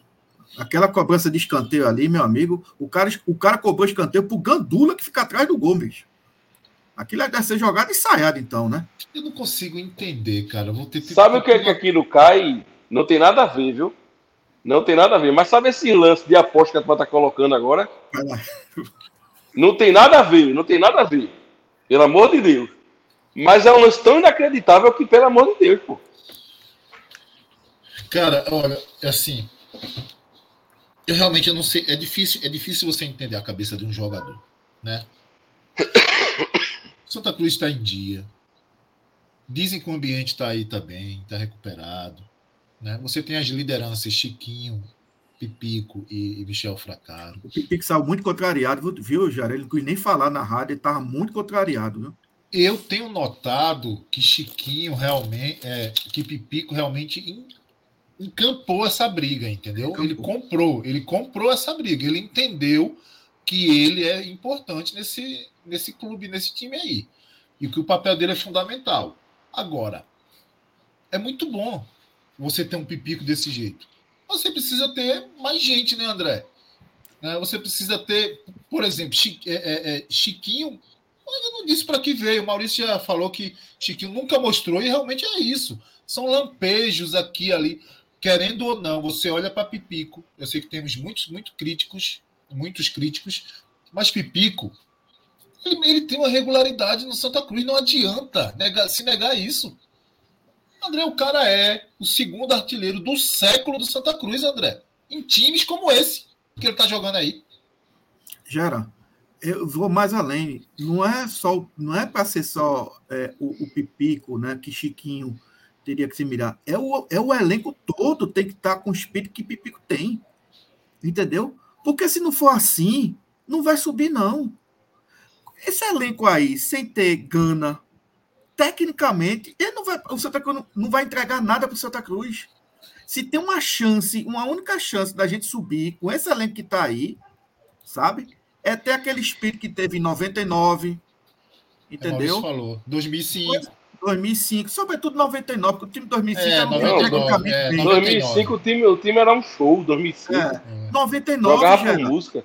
aquela cobrança de escanteio ali, meu amigo, o cara cobrou escanteio pro Gandula que fica atrás do gol, bicho. Aquilo deve ser jogado ensaiado, então, né? Eu não consigo entender, cara. Sabe o que é que aquilo cai? Não tem nada a ver, viu? Não tem nada a ver. Mas sabe esse lance de aposta que a turma tá colocando agora? Não tem nada a ver. Pelo amor de Deus. Mas é um lance tão inacreditável que, pelo amor de Deus, pô. Cara, olha, assim... Eu realmente não sei... É difícil você entender a cabeça de um jogador, né? Santa Cruz está em dia. Dizem que o ambiente está aí, tá bem, tá recuperado. Né? Você tem as lideranças Chiquinho, Pipico e Michel Fracaro. O Pipico saiu muito contrariado, viu, Jara? Ele não quis nem falar na rádio, ele estava muito contrariado. Viu? Eu tenho notado que Chiquinho realmente, que Pipico realmente encampou essa briga, entendeu? Encampou. Ele comprou essa briga, ele entendeu que ele é importante nesse clube, nesse time aí. E que o papel dele é fundamental. Agora, é muito bom você ter um Pipico desse jeito. Você precisa ter mais gente, né, André? Você precisa ter, por exemplo, Chiquinho. Eu não disse para que veio. O Maurício já falou que Chiquinho nunca mostrou, e realmente é isso. São lampejos aqui e ali. Querendo ou não, você olha para Pipico. Eu sei que temos muitos críticos, mas Pipico, ele tem uma regularidade no Santa Cruz. Não adianta se negar isso. André, o cara é o segundo artilheiro do século do Santa Cruz, André. Em times como esse que ele está jogando aí. Gera, eu vou mais além. Não é para ser só o Pipico, né, que Chiquinho teria que se mirar. É o elenco todo tem que estar com o espírito que Pipico tem. Entendeu? Porque se não for assim, não vai subir, não. Esse elenco aí, sem ter gana, tecnicamente, o Santa Cruz não vai entregar nada para o Santa Cruz. Se tem uma chance, uma única chance da gente subir com esse elenco que está aí, sabe? É ter aquele espírito que teve em 99, entendeu? Falou. 2005, sobretudo 99, porque o time de 2005 era tecnicamente bem. 2005 o time era um show, 2005. 99, jogava com música.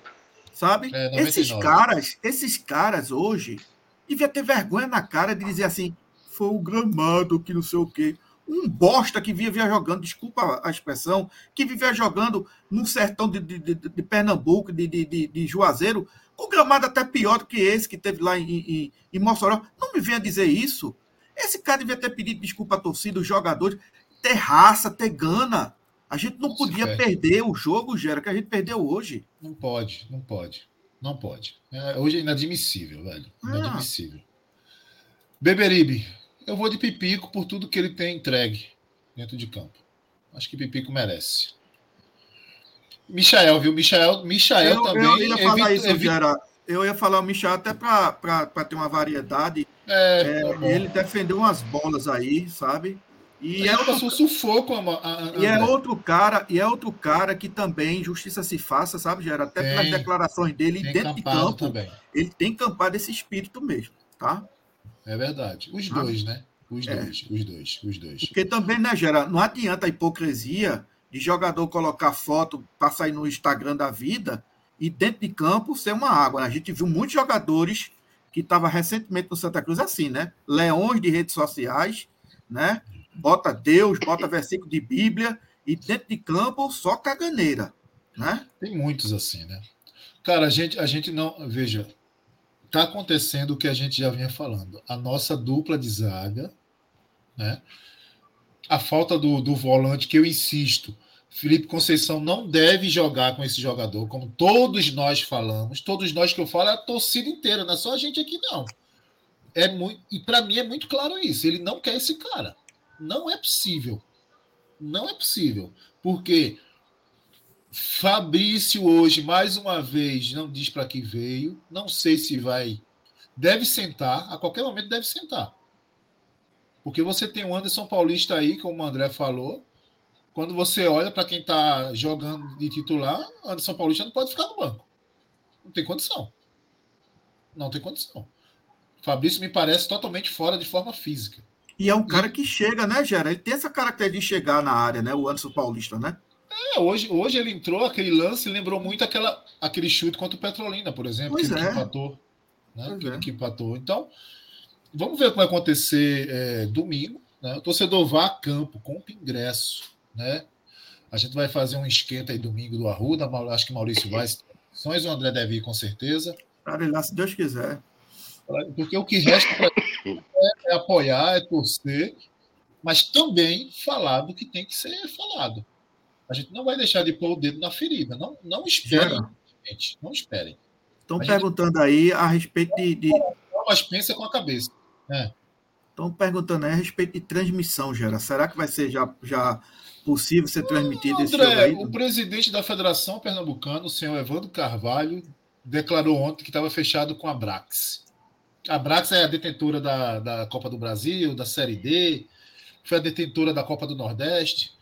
Sabe? 99. Esses caras hoje devia ter vergonha na cara de dizer assim, foi o gramado, que não sei o quê. Um bosta que vivia jogando, desculpa a expressão, que vivia jogando num sertão de Pernambuco, de Juazeiro, com gramado até pior do que esse que teve lá em Mossoró. Não me venha dizer isso. Esse cara devia ter pedido desculpa à torcida, os jogadores, ter raça, ter gana. A gente não podia perder o jogo, Gera, que a gente perdeu hoje. Não pode. Hoje é inadmissível, velho. Inadmissível. Beberibe, eu vou de Pipico por tudo que ele tem entregue dentro de campo. Acho que Pipico merece. Michael, viu? Michael eu, também... Eu ia falar o Michael até para ter uma variedade. Ele defendeu umas bolas aí, sabe? E é outro... sufoco, e é outro cara, que também justiça se faça, sabe, Gera? Até pelas declarações dele dentro de campo também. Ele tem campado esse espírito mesmo, tá? É verdade. Os dois. Porque também, né, Gera, não adianta a hipocrisia de jogador colocar foto, passar aí no Instagram da vida e dentro de campo ser uma água. A gente viu muitos jogadores que estavam recentemente no Santa Cruz assim, né? Leões de redes sociais, né? Bota Deus, bota versículo de Bíblia e dentro de campo só caganeira, né? Tem muitos assim, né? Cara, a gente não... Veja, tá acontecendo o que a gente já vinha falando. A nossa dupla de zaga, né? A falta do volante, que eu insisto, Felipe Conceição não deve jogar com esse jogador, como todos nós falamos. Todos nós que eu falo é a torcida inteira, não é só a gente aqui, não. É muito, e para mim é muito claro isso. Ele não quer esse cara. Não é possível, porque Fabrício hoje, mais uma vez, não diz para que veio, não sei se vai, deve sentar, a qualquer momento deve sentar, porque você tem o Anderson Paulista aí, como o André falou, quando você olha para quem está jogando de titular, Anderson Paulista não pode ficar no banco, não tem condição, Fabrício me parece totalmente fora de forma física. E é um cara que chega, né, Gera? Ele tem essa característica de chegar na área, né? O Anderson Paulista, né? Hoje ele entrou, aquele lance lembrou muito aquele chute contra o Petrolina, por exemplo, que empatou. Né? Que empatou. Então, vamos ver o que vai acontecer domingo. Né? O torcedor vá a campo, compra ingresso. Né? A gente vai fazer um esquenta aí domingo do Arruda, acho que Maurício vai. O André deve ir, com certeza. Para lá, se Deus quiser. Porque o que resta para é apoiar, é torcer, mas também falar do que tem que ser falado. A gente não vai deixar de pôr o dedo na ferida. Não esperem, gente. Não esperem. Estão perguntando aí a respeito de... Mas pensa com a cabeça. Estão perguntando aí a respeito de transmissão, Gera. Será que vai ser já possível ser transmitido esse jogo aí? O presidente da Federação Pernambucana, o senhor Evandro Carvalho, declarou ontem que estava fechado com a Brax. A Brax é a detentora da Copa do Brasil, da Série D, foi a detentora da Copa do Nordeste,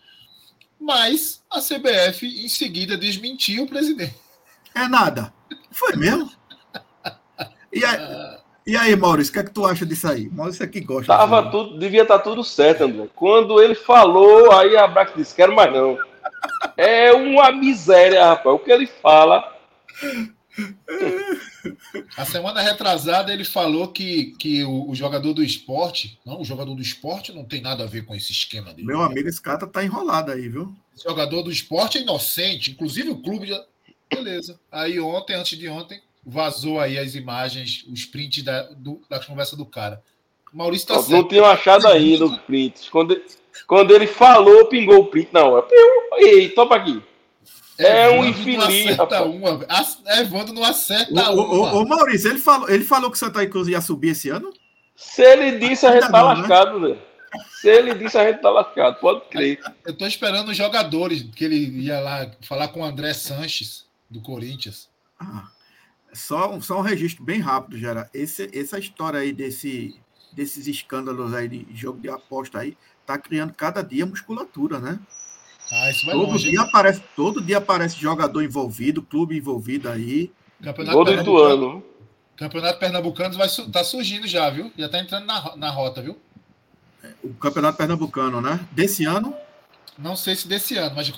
mas a CBF em seguida desmentiu o presidente. É nada. Foi mesmo? E aí, Maurício, o que é que tu acha disso aí? Maurício é que gosta. Devia estar tudo certo, André. Quando ele falou, aí a Brax disse, quero mais não. É uma miséria, rapaz. O que ele fala... A semana retrasada ele falou que o jogador do esporte... Não, o jogador do esporte não tem nada a ver com esse esquema dele. Meu amigo, esse cara tá enrolado aí, viu? O jogador do esporte é inocente. Inclusive o clube... Beleza. Aí ontem, antes de ontem, vazou aí as imagens, os prints da conversa do cara. O Maurício tá certo. Não tinha achado ainda os prints. Quando ele falou, pingou o print na hora. Ei, topa aqui. É um infeliz. Evandro não acerta uma. Ô, Maurício, ele falou que o Santa Cruz ia subir esse ano? Se ele disse, a gente tá lascado, né? Se ele disse, a gente tá lascado. Pode crer. Eu tô esperando os jogadores, que ele ia lá falar com o André Sanches, do Corinthians. Ah. Só um registro bem rápido, Gera. Essa história aí desses escândalos aí de jogo de aposta aí, tá criando cada dia musculatura, né? Ah, isso vai longe, hein? Todo dia aparece jogador envolvido, clube envolvido aí. Campeonato Pernambucano tá surgindo já, viu? Já tá entrando na rota, viu? O Campeonato Pernambucano, né? Desse ano? Não sei se desse ano, mas já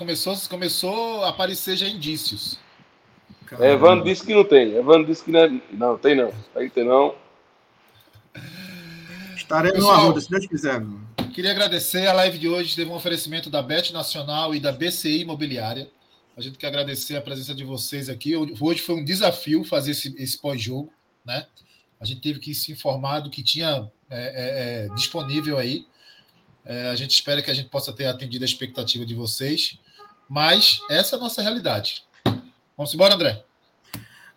começou a aparecer já indícios. Evandro disse que não tem. Evandro disse que não tem não. Aí tem não. Estaremos no Arruda, se Deus quiser. Queria agradecer. A live de hoje teve um oferecimento da Bet Nacional e da BCI Imobiliária. A gente quer agradecer a presença de vocês aqui. Hoje foi um desafio fazer esse pós-jogo, né? A gente teve que se informar do que tinha disponível aí. A gente espera que a gente possa ter atendido a expectativa de vocês. Mas essa é a nossa realidade. Vamos embora, André?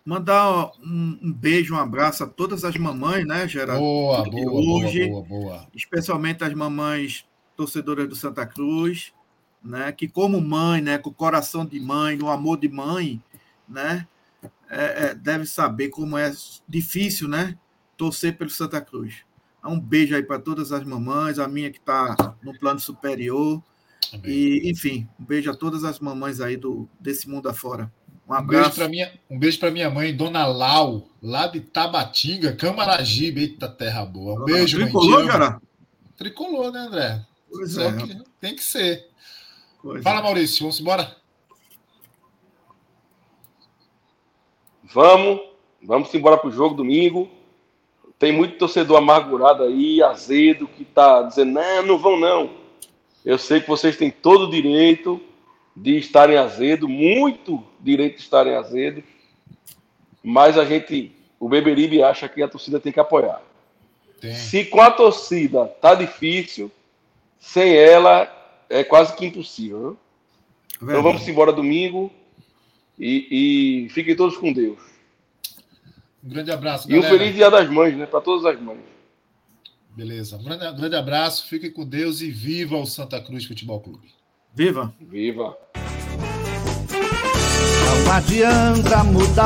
Mandar um beijo, um abraço a todas as mamães, né, Geraldo? Boa. Especialmente as mamães torcedoras do Santa Cruz, né? Que como mãe, né? Com o coração de mãe, no amor de mãe, né? Deve saber como é difícil, né? Torcer pelo Santa Cruz. Um beijo aí para todas as mamães, a minha que está no plano superior. Amém. E, enfim, um beijo a todas as mamães aí desse mundo afora. Um beijo para minha mãe, Dona Lau, lá de Tabatinga, Camaragibe, eita terra boa. Um beijo, tricolor, mãe, cara? Tricolor, né, André? Pois é. Que tem que ser. Pois fala, Maurício, vamos embora? Vamos embora pro jogo domingo. Tem muito torcedor amargurado aí, azedo, que tá dizendo, não vão não. Eu sei que vocês têm todo o direito de estarem azedo, muito direito de estarem azedo, mas o Beberibe acha que a torcida tem que apoiar. Tem. Se com a torcida tá difícil, sem ela é quase que impossível. Né? Então vamos embora domingo e fiquem todos com Deus. Um grande abraço, galera. E um feliz Dia das Mães, né, para todas as mães. Beleza, um grande abraço, fiquem com Deus e viva o Santa Cruz Futebol Clube. Viva! Viva! Não adianta mudar.